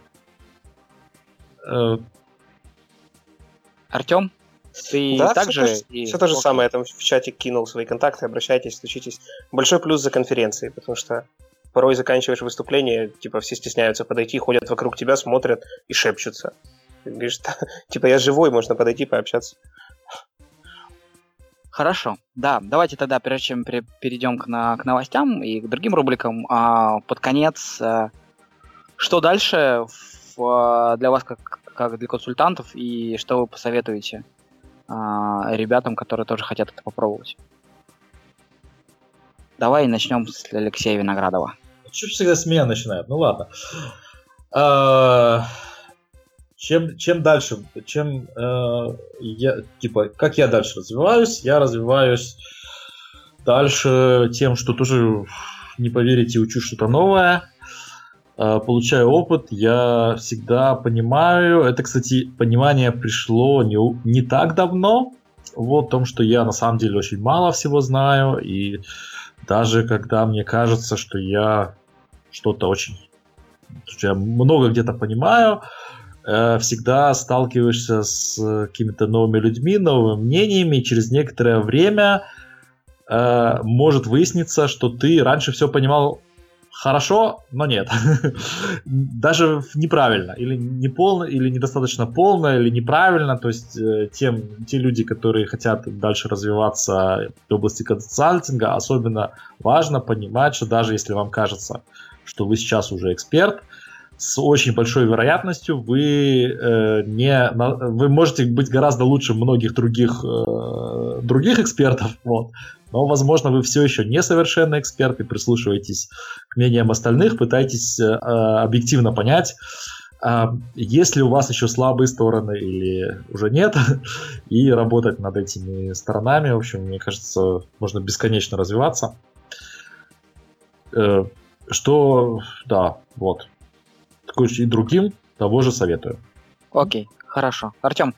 Артем, ты также... Все то же самое, я там в чате кинул свои контакты, обращайтесь, стучитесь. Большой плюс за конференции, потому что... Порой заканчиваешь выступление, типа все стесняются подойти, ходят вокруг тебя, смотрят и шепчутся. Ты говоришь, типа я живой, можно подойти пообщаться. Хорошо, да, давайте тогда, прежде чем перейдем к новостям и к другим рубрикам, под конец, что дальше для вас, как для консультантов, и что вы посоветуете ребятам, которые тоже хотят это попробовать? Давай начнем с Алексея Виноградова. Чуть всегда с меня начинают, ну ладно. Чем дальше? Как я дальше развиваюсь? Я развиваюсь дальше тем, что тоже, не поверите, учу что-то новое. Получаю опыт, я всегда понимаю. Это, кстати, понимание пришло не так давно. Вот в том, что я на самом деле очень мало всего знаю, и даже когда мне кажется, что я что я много где-то понимаю, всегда сталкиваешься с какими-то новыми людьми, новыми мнениями, и через некоторое время может выясниться, что ты раньше все понимал хорошо, но нет. Даже неправильно, или неполно, или недостаточно полно, или неправильно. То есть те люди, которые хотят дальше развиваться в области консалтинга, особенно важно понимать, что даже если вам кажется, что вы сейчас уже эксперт, с очень большой вероятностью вы можете быть гораздо лучше многих других экспертов, вот. Но, возможно, вы все еще несовершенный эксперт и прислушиваетесь к мнениям остальных, пытаетесь объективно понять, есть ли у вас еще слабые стороны или уже нет, и работать над этими сторонами. В общем, мне кажется, можно бесконечно развиваться. И другим того же советую. Окей, хорошо. Артём?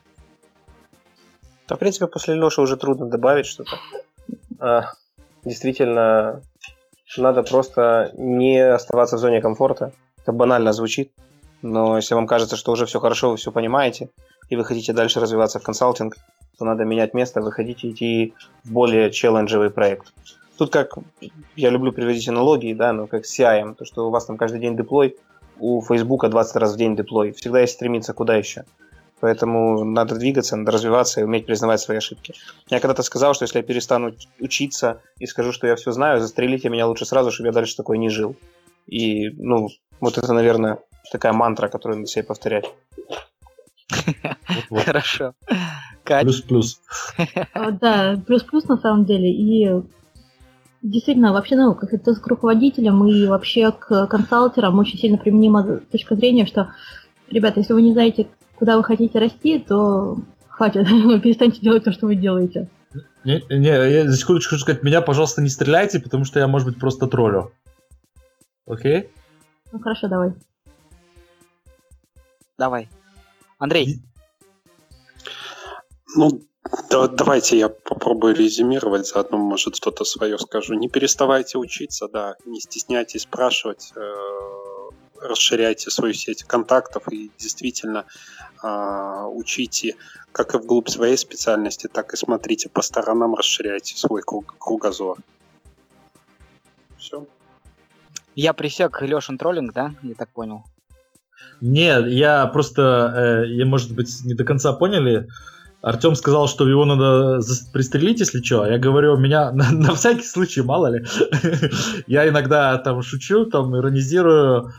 Да, в принципе, после Лёши уже трудно добавить что-то. Действительно, надо просто не оставаться в зоне комфорта. Это банально звучит, но если вам кажется, что уже все хорошо, вы все понимаете, и вы хотите дальше развиваться в консалтинг, то надо менять место, вы хотите идти в более челленджевый проект. Тут как, я люблю приводить аналогии, да, но как с CI, то, что у вас там каждый день деплой, у Фейсбука 20 раз в день деплой. Всегда есть стремиться куда еще. Поэтому надо двигаться, надо развиваться и уметь признавать свои ошибки. Я когда-то сказал, что если я перестану учиться и скажу, что я все знаю, застрелите меня лучше сразу, чтобы я дальше такой не жил. И, вот это, наверное, такая мантра, которую надо себе повторять. Хорошо. Плюс-плюс. Да, плюс-плюс на самом деле. И действительно, вообще наука к руководителям и вообще к консалтерам очень сильно применима точка зрения, что, ребята, если вы не знаете, куда вы хотите расти, то хватит, перестаньте делать то, что вы делаете. Не, я за секундочку хочу сказать, меня, пожалуйста, не стреляйте, потому что я, может быть, просто троллю. Окей? Хорошо, давай. Андрей. Давайте я попробую резюмировать, заодно, может, что-то свое скажу. Не переставайте учиться, да, не стесняйтесь спрашивать, расширяйте свою сеть контактов и действительно учите как и вглубь своей специальности, так и смотрите по сторонам, расширяйте свой кругозор. Все. Я пресек Лешин троллинг, да? Я так понял. Нет, я просто, может быть, не до конца поняли. Артём сказал, что его надо пристрелить, если что. Я говорю, меня на всякий случай, мало ли. Я иногда там шучу, там иронизирую,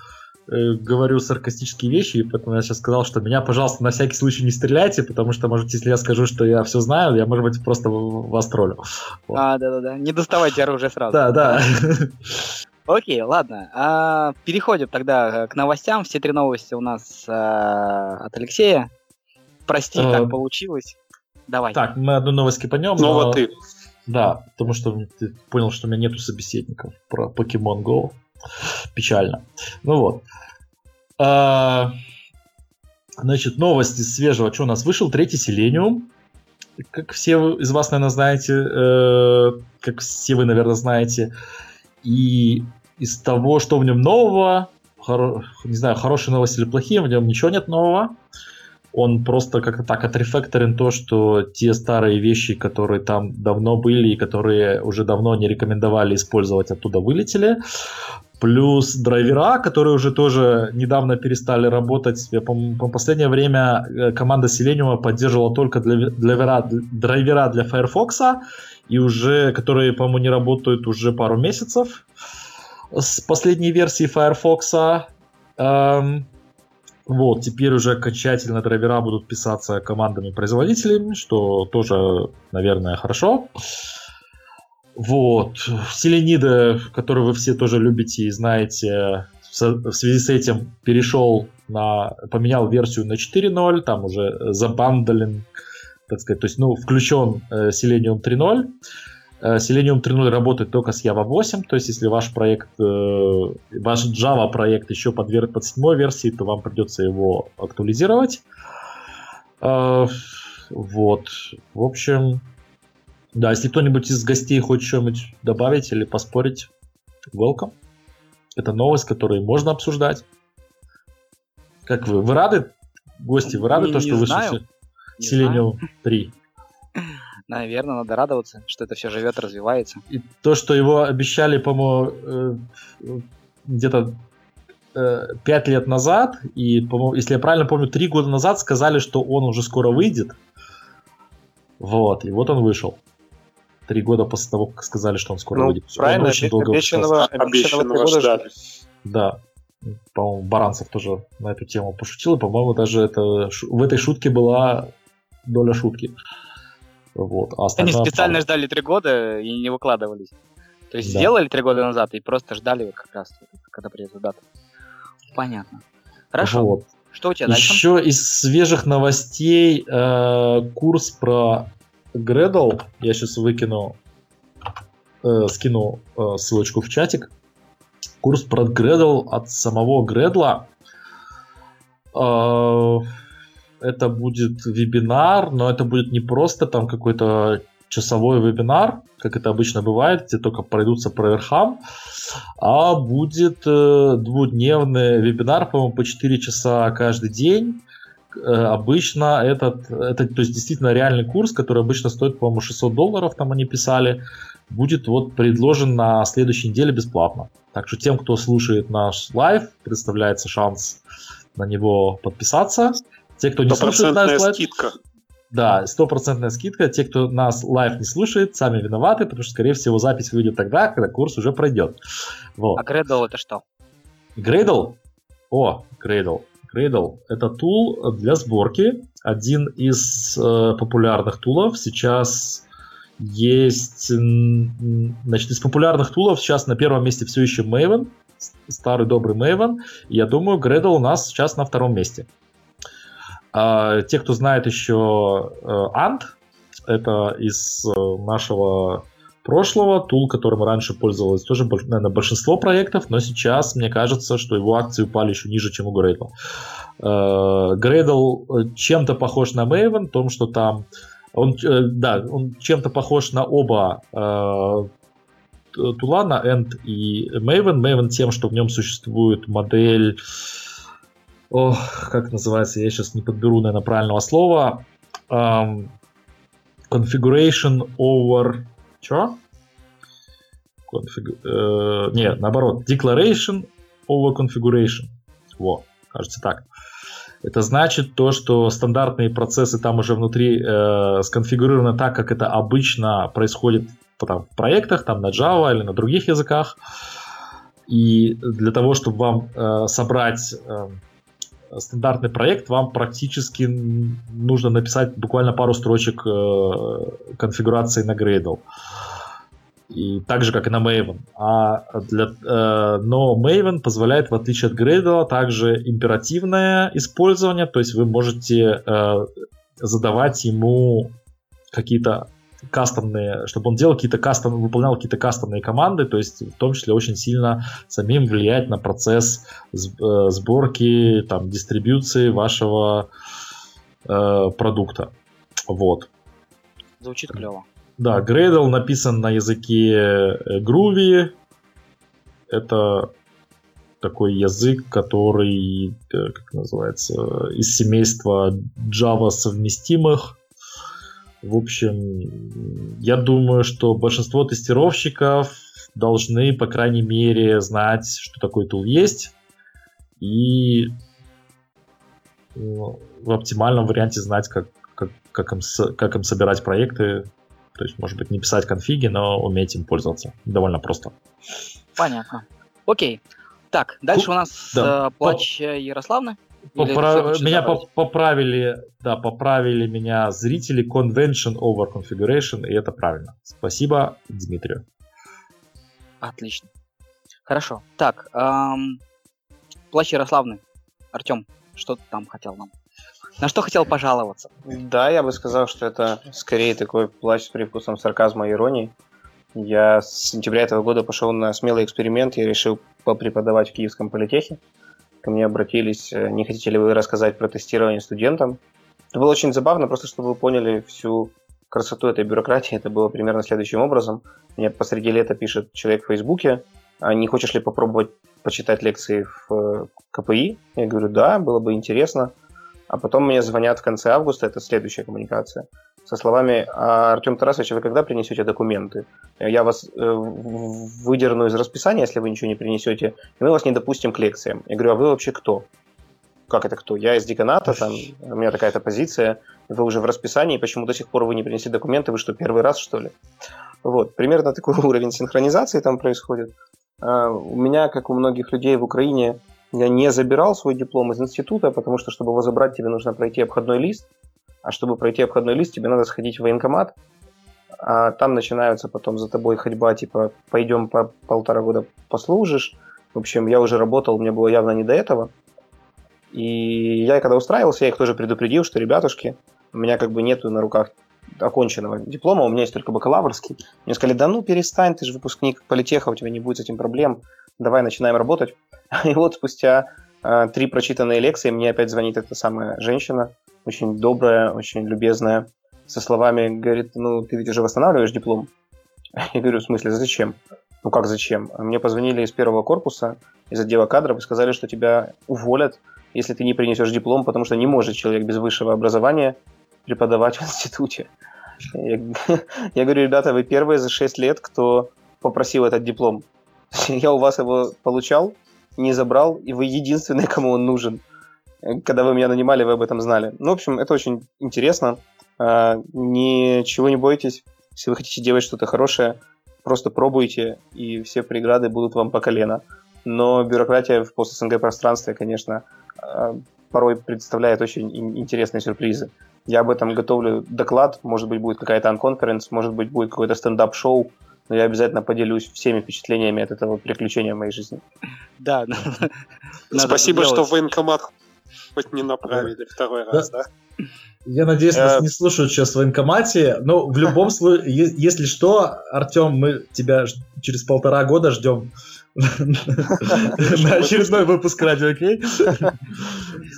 говорю саркастические вещи, и поэтому я сейчас сказал, что меня, пожалуйста, на всякий случай не стреляйте, потому что, может, если я скажу, что я все знаю, я, может быть, просто вас троллю. Вот. Да. Не доставайте оружие сразу. Да. Окей, ладно. Переходим тогда к новостям. Все три новости у нас от Алексея. Прости, так получилось. Давай. Так, мы одну новость кипанем. Снова ты. Да, потому что ты понял, что у меня нету собеседников про Pokemon Go. Печально. Значит, новости свежего. Что у нас? Вышел третий Selenium. Как все из вас, наверное, знаете. И из того, что в нем нового, не знаю, хорошие новости или плохие, в нем ничего нет нового. Он просто как-то так отрефакторен то, что те старые вещи, которые там давно были и которые уже давно не рекомендовали использовать, оттуда вылетели. Плюс драйвера, которые уже тоже недавно перестали работать. По последнее время команда Selenium поддерживала только драйвера для Firefox, и уже, которые, по-моему, не работают уже пару месяцев с последней версии Firefox. Теперь уже окончательно драйвера будут писаться командами-производителями, что тоже, наверное, хорошо. Селенида, который вы все тоже любите и знаете, в связи с этим поменял версию на 4.0, там уже забандален, так сказать, то есть, включен Selenium 3.0. Selenium 3.0 работает только с Java 8, то есть если ваш Java проект еще под 7 версии, то вам придется его актуализировать. В общем, да, если кто-нибудь из гостей хочет что-нибудь добавить или поспорить, welcome. Это новость, которую можно обсуждать. Как вы? Вы рады? Гости, вы рады, что вышли Selenium 3? Наверное, надо радоваться, что это все живет, развивается. И то, что его обещали, по-моему, где-то 5 лет назад, и, по-моему, если я правильно помню, 3 года назад сказали, что он уже скоро выйдет. Вот, и вот он вышел. 3 года после того, как сказали, что он скоро выйдет. Правильно, он очень долго обещанного ждали. Да, по-моему, Баранцев тоже на эту тему пошутил, и, по-моему, даже это, в этой шутке была доля шутки. Вот. А они специально ждали 3 года и не выкладывались. То есть сделали 3 года назад и просто ждали как раз, когда придет дата. Понятно. Хорошо. Вот. Что у тебя дальше? Еще из свежих новостей курс про Gradle. Я сейчас выкину, скину ссылочку в чатик. Курс про Gradle от самого Gradle. Это будет вебинар, но это будет не просто там какой-то часовой вебинар, как это обычно бывает, где только пройдутся по верхам, а будет двудневный вебинар, по-моему, по 4 часа каждый день. Обычно это, то есть действительно реальный курс, который обычно стоит, по-моему, $600, там они писали, будет вот предложен на следующей неделе бесплатно. Так что тем, кто слушает наш лайв, представляется шанс на него подписаться. Те, кто не слушает наш лайв... скидка. Да, 100% скидка. Те, кто нас лайв не слушает, сами виноваты, потому что, скорее всего, запись выйдет тогда, когда курс уже пройдет. Вот. А Gradle это что? Gradle? О, Gradle. Gradle — это тул для сборки. Один из популярных тулов. Сейчас есть... Значит, из популярных тулов сейчас на первом месте все еще Maven. Старый добрый Maven. Я думаю, Gradle у нас сейчас на втором месте. Те, кто знает еще Ant, это из нашего прошлого, тул, которым раньше пользовалось тоже, наверное, большинство проектов, но сейчас, мне кажется, что его акции упали еще ниже, чем у Gradle. Gradle чем-то похож на Maven, в том, что там... Он чем-то похож на оба тула, на Ant и Maven. Maven тем, что в нем существует модель... Ох, как называется, я сейчас не подберу, наверное, правильного слова. Configuration over... Чё? Нет, наоборот. Declaration over configuration. Во, кажется так. Это значит то, что стандартные процессы там уже внутри сконфигурированы так, как это обычно происходит там, в проектах, там на Java или на других языках. И для того, чтобы вам собрать... стандартный проект, вам практически нужно написать буквально пару строчек конфигурации на Gradle. И так же, как и на Maven. Но Maven позволяет, в отличие от Gradle, также императивное использование, то есть вы можете задавать ему какие-то кастомные, чтобы он делал какие-то выполнял какие-то кастомные команды, то есть в том числе очень сильно самим влиять на процесс сборки, там, дистрибьюции вашего продукта. Вот. Звучит клево. Да, Gradle написан на языке Groovy. Это такой язык, который, как называется, из семейства Java совместимых. В общем, я думаю, что большинство тестировщиков должны, по крайней мере, знать, что такой тул есть, и в оптимальном варианте знать, как им собирать проекты. То есть, может быть, не писать конфиги, но уметь им пользоваться. Довольно просто. Понятно. Окей. Так, дальше у нас плач Ярославны. Меня поправили меня зрители. Convention over configuration, и это правильно. Спасибо, Дмитрию. Отлично. Хорошо. Так, плащ Ярославны. Артем, что ты там хотел нам? На что хотел пожаловаться? Да, я бы сказал, что это скорее такой плащ с привкусом сарказма и иронии. Я с сентября этого года пошел на смелый эксперимент. Я решил попреподавать в Киевском политехе. Ко мне обратились, не хотите ли вы рассказать про тестирование студентам. Это было очень забавно, просто чтобы вы поняли всю красоту этой бюрократии. Это было примерно следующим образом. Мне посреди лета пишет человек в Фейсбуке, а не хочешь ли попробовать почитать лекции в КПИ? Я говорю, да, было бы интересно. А потом мне звонят в конце августа, это следующая коммуникация. со словами: «Артём Тарасович, вы когда принесете документы? Я вас выдерну из расписания, если вы ничего не принесете, и мы вас не допустим к лекциям». Я говорю: «А вы вообще кто? Как это кто? Я из деканата, там, у меня такая-то позиция, вы уже в расписании, почему до сих пор вы не принесли документы, вы что, первый раз, что ли?» Вот, примерно такой уровень синхронизации там происходит. У меня, как у многих людей в Украине, я не забирал свой диплом из института, потому что, чтобы его забрать, тебе нужно пройти обходной лист, а чтобы пройти обходной лист, тебе надо сходить в военкомат, а там начинаются потом за тобой ходьба, типа, пойдем по 1,5 года послужишь. В общем, я уже работал, мне было явно не до этого. И я, когда устраивался, я их тоже предупредил, что, ребятушки, у меня как бы нету на руках оконченного диплома, у меня есть только бакалаврский. Мне сказали: да ну перестань, ты же выпускник политеха, у тебя не будет с этим проблем, давай начинаем работать. И вот спустя 3 прочитанные лекции мне опять звонит эта самая женщина, очень добрая, очень любезная, со словами, говорит: ну ты ведь уже восстанавливаешь диплом? Я говорю: в смысле, зачем? Ну как зачем? Мне позвонили из первого корпуса, из отдела кадров, и сказали, что тебя уволят, если ты не принесешь диплом, потому что не может человек без высшего образования преподавать в институте. Я говорю: ребята, вы первые за 6 лет, кто попросил этот диплом. Я у вас его получал, не забрал, и вы единственные, кому он нужен. Когда вы меня нанимали, вы об этом знали. Ну, в общем, это очень интересно. Ничего не бойтесь. Если вы хотите делать что-то хорошее, просто пробуйте, и все преграды будут вам по колено. Но бюрократия в пост-СНГ пространстве, конечно, порой представляет очень интересные сюрпризы. Я об этом готовлю доклад, может быть, будет какая-то анконференс, может быть, будет какое-то стендап-шоу, но я обязательно поделюсь всеми впечатлениями от этого приключения в моей жизни. Да. Спасибо, что военкомат хоть не направили второй раз, да? Я надеюсь, нас не слушают сейчас в военкомате, но в любом случае, если что, Артём, мы тебя через 1,5 года ждем. На очередной выпуск радио, окей?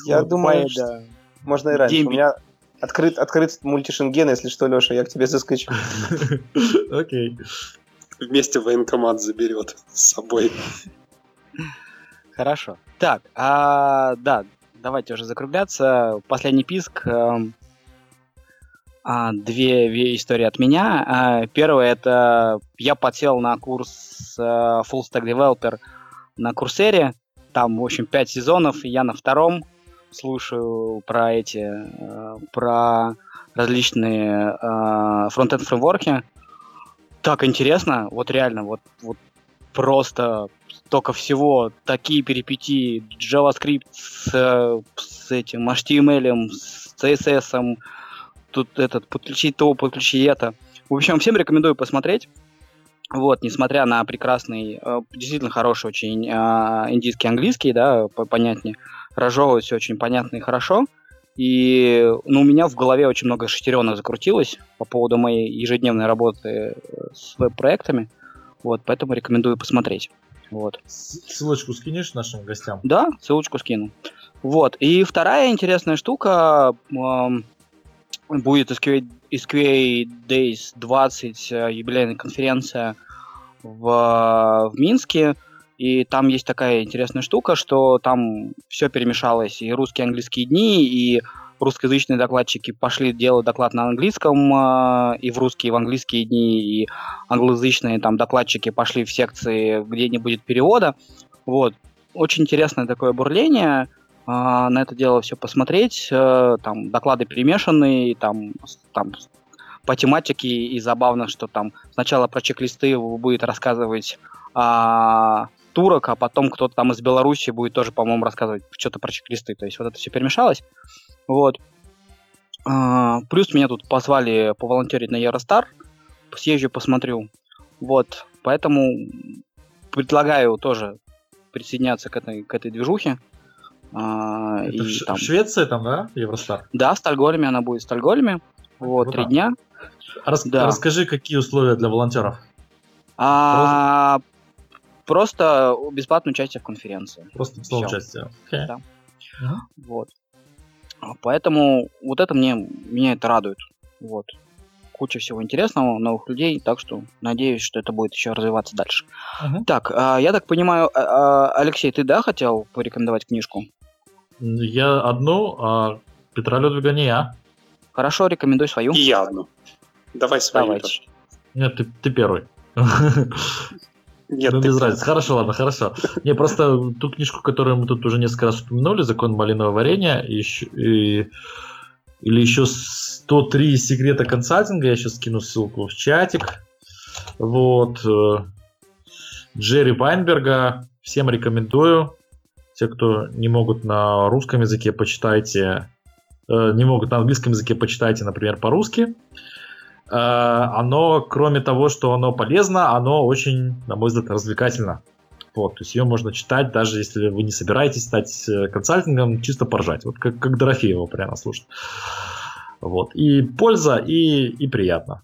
Я думаю, да. Можно и раньше. У меня открыт мультишенген, если что, Леша, я к тебе заскочу. Окей. Вместе военкомат заберет с собой. Хорошо. Так, да, давайте уже закругляться. Последний писк. 2 истории от меня. Первая — это я подсел на курс Full Stack Developer на Курсере. Там, в общем, 5 сезонов, и я на 2-м слушаю про различные фронт-энд фреймворки. Так интересно, вот реально, вот просто столько всего, такие перипетии, JavaScript с этим HTML, с CSS, тут этот, подключи то, подключи это. В общем, всем рекомендую посмотреть. Вот, несмотря на прекрасный, действительно хороший очень индийский английский, да, понятнее, разжевывать все очень понятно и хорошо. И, ну, у меня в голове очень много шестеренок закрутилось по поводу моей ежедневной работы с веб-проектами. Вот, поэтому рекомендую посмотреть. Вот. Ссылочку скинешь нашим гостям? Да, ссылочку скину. Вот, и вторая интересная штука... Будет из QA Days 20 юбилейная конференция в Минске, и там есть такая интересная штука, что там все перемешалось, и русские, и английские дни, и русскоязычные докладчики пошли делать доклад на английском, и в русские, и в английские дни, и англоязычные там докладчики пошли в секции, где не будет перевода. Вот. Очень интересное такое бурление. На это дело все посмотреть, там доклады перемешаны, там по тематике, и забавно, что там сначала про чек-листы будет рассказывать турок, а потом кто-то там из Беларуси будет тоже, по-моему, рассказывать что-то про чек-листы, то есть вот это все перемешалось. Вот. Плюс меня тут позвали поволонтерить на Евростар, съезжу, посмотрю. Вот, поэтому предлагаю тоже присоединяться к этой движухе. Это в Швеции там, да, Евростар? Да, в Стокгольме она будет, в Стокгольме. Вот, 3 дня. Да. Расскажи, какие условия для волонтеров? Просто бесплатное участие в конференции. Просто бесплатное участие. Okay. Да. Uh-huh. Вот. Поэтому вот это меня это радует. Вот. Куча всего интересного, новых людей, так что надеюсь, что это будет еще развиваться дальше. Uh-huh. Так, я так понимаю, Алексей, ты, да, хотел порекомендовать книжку? Я одну, Петра Людвига не я. Хорошо, рекомендуй свою. И я одну. Давай свою. Нет, ты первый. Нет, ну, без разницы. Хорошо, ладно, хорошо. Не, просто ту книжку, которую мы тут уже несколько раз упомянули, «Закон малинового варенья», или еще 103 секрета консалтинга, я сейчас скину ссылку в чатик. Вот. Джерри Вайнберга. Всем рекомендую. Те, кто не могут на русском языке, почитайте. Не могут на английском языке, почитайте, например, по-русски. Оно, кроме того, что оно полезно, оно очень, на мой взгляд, развлекательно. Вот, то есть ее можно читать, даже если вы не собираетесь стать консалтингом, чисто поржать. Вот как Дорофеева прямо слушать. Вот. И польза, и приятно.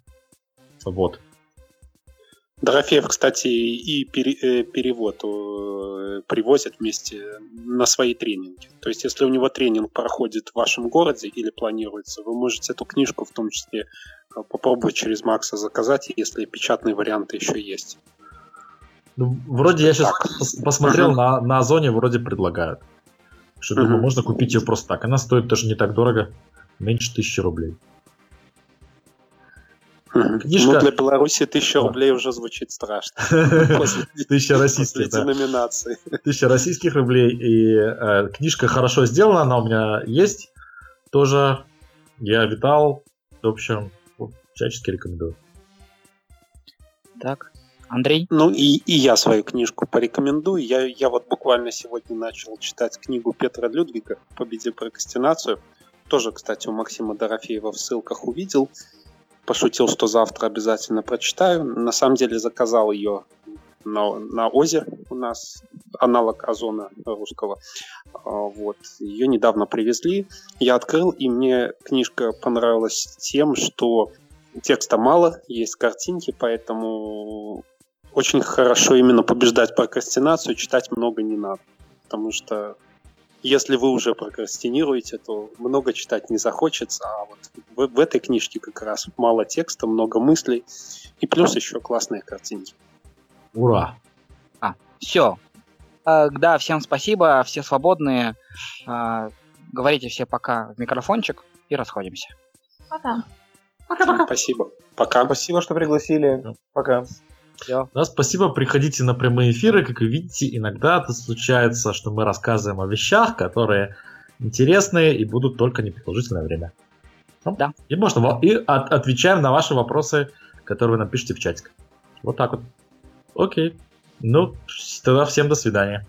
Вот. Дорофеев, кстати, и перевод привозит вместе на свои тренинги. То есть, если у него тренинг проходит в вашем городе или планируется, вы можете эту книжку в том числе попробовать через Макса заказать, если печатные варианты еще есть. Ну, вроде я сейчас посмотрел, на Озоне вроде предлагают. Что, думаю, можно купить ее просто так. Она стоит даже не так дорого, меньше 1000 рублей. Книжка... Ну, для Беларуси 1000 рублей уже звучит страшно. 1000 российских рублей. И книжка хорошо сделана, она у меня есть. Тоже я витал. В общем, всячески рекомендую. Так, Андрей? Ну, и я свою книжку порекомендую. Я вот буквально сегодня начал читать книгу Петра Людвига «Победи прокрастинацию». Тоже, кстати, у Максима Дорофеева в ссылках увидел. Пошутил, что завтра обязательно прочитаю. На самом деле заказал ее на Озе у нас, аналог Озона русского. Вот. Ее недавно привезли. Я открыл, и мне книжка понравилась тем, что текста мало, есть картинки, поэтому очень хорошо именно побеждать прокрастинацию, читать много не надо. Потому что если вы уже прокрастинируете, то много читать не захочется, а вот в этой книжке как раз мало текста, много мыслей, и плюс еще классные картинки. Ура! Все. Да, всем спасибо, все свободные. Говорите все пока в микрофончик и расходимся. Пока. Пока-пока. Спасибо. Пока. Спасибо, что пригласили. Пока. Да, спасибо, приходите на прямые эфиры. Как вы видите, иногда это случается, что мы рассказываем о вещах, которые интересные и будут только непродолжительное время. Да. И можно отвечаем на ваши вопросы, которые вы напишите в чатик. Вот так вот. Окей. Ну, тогда всем до свидания.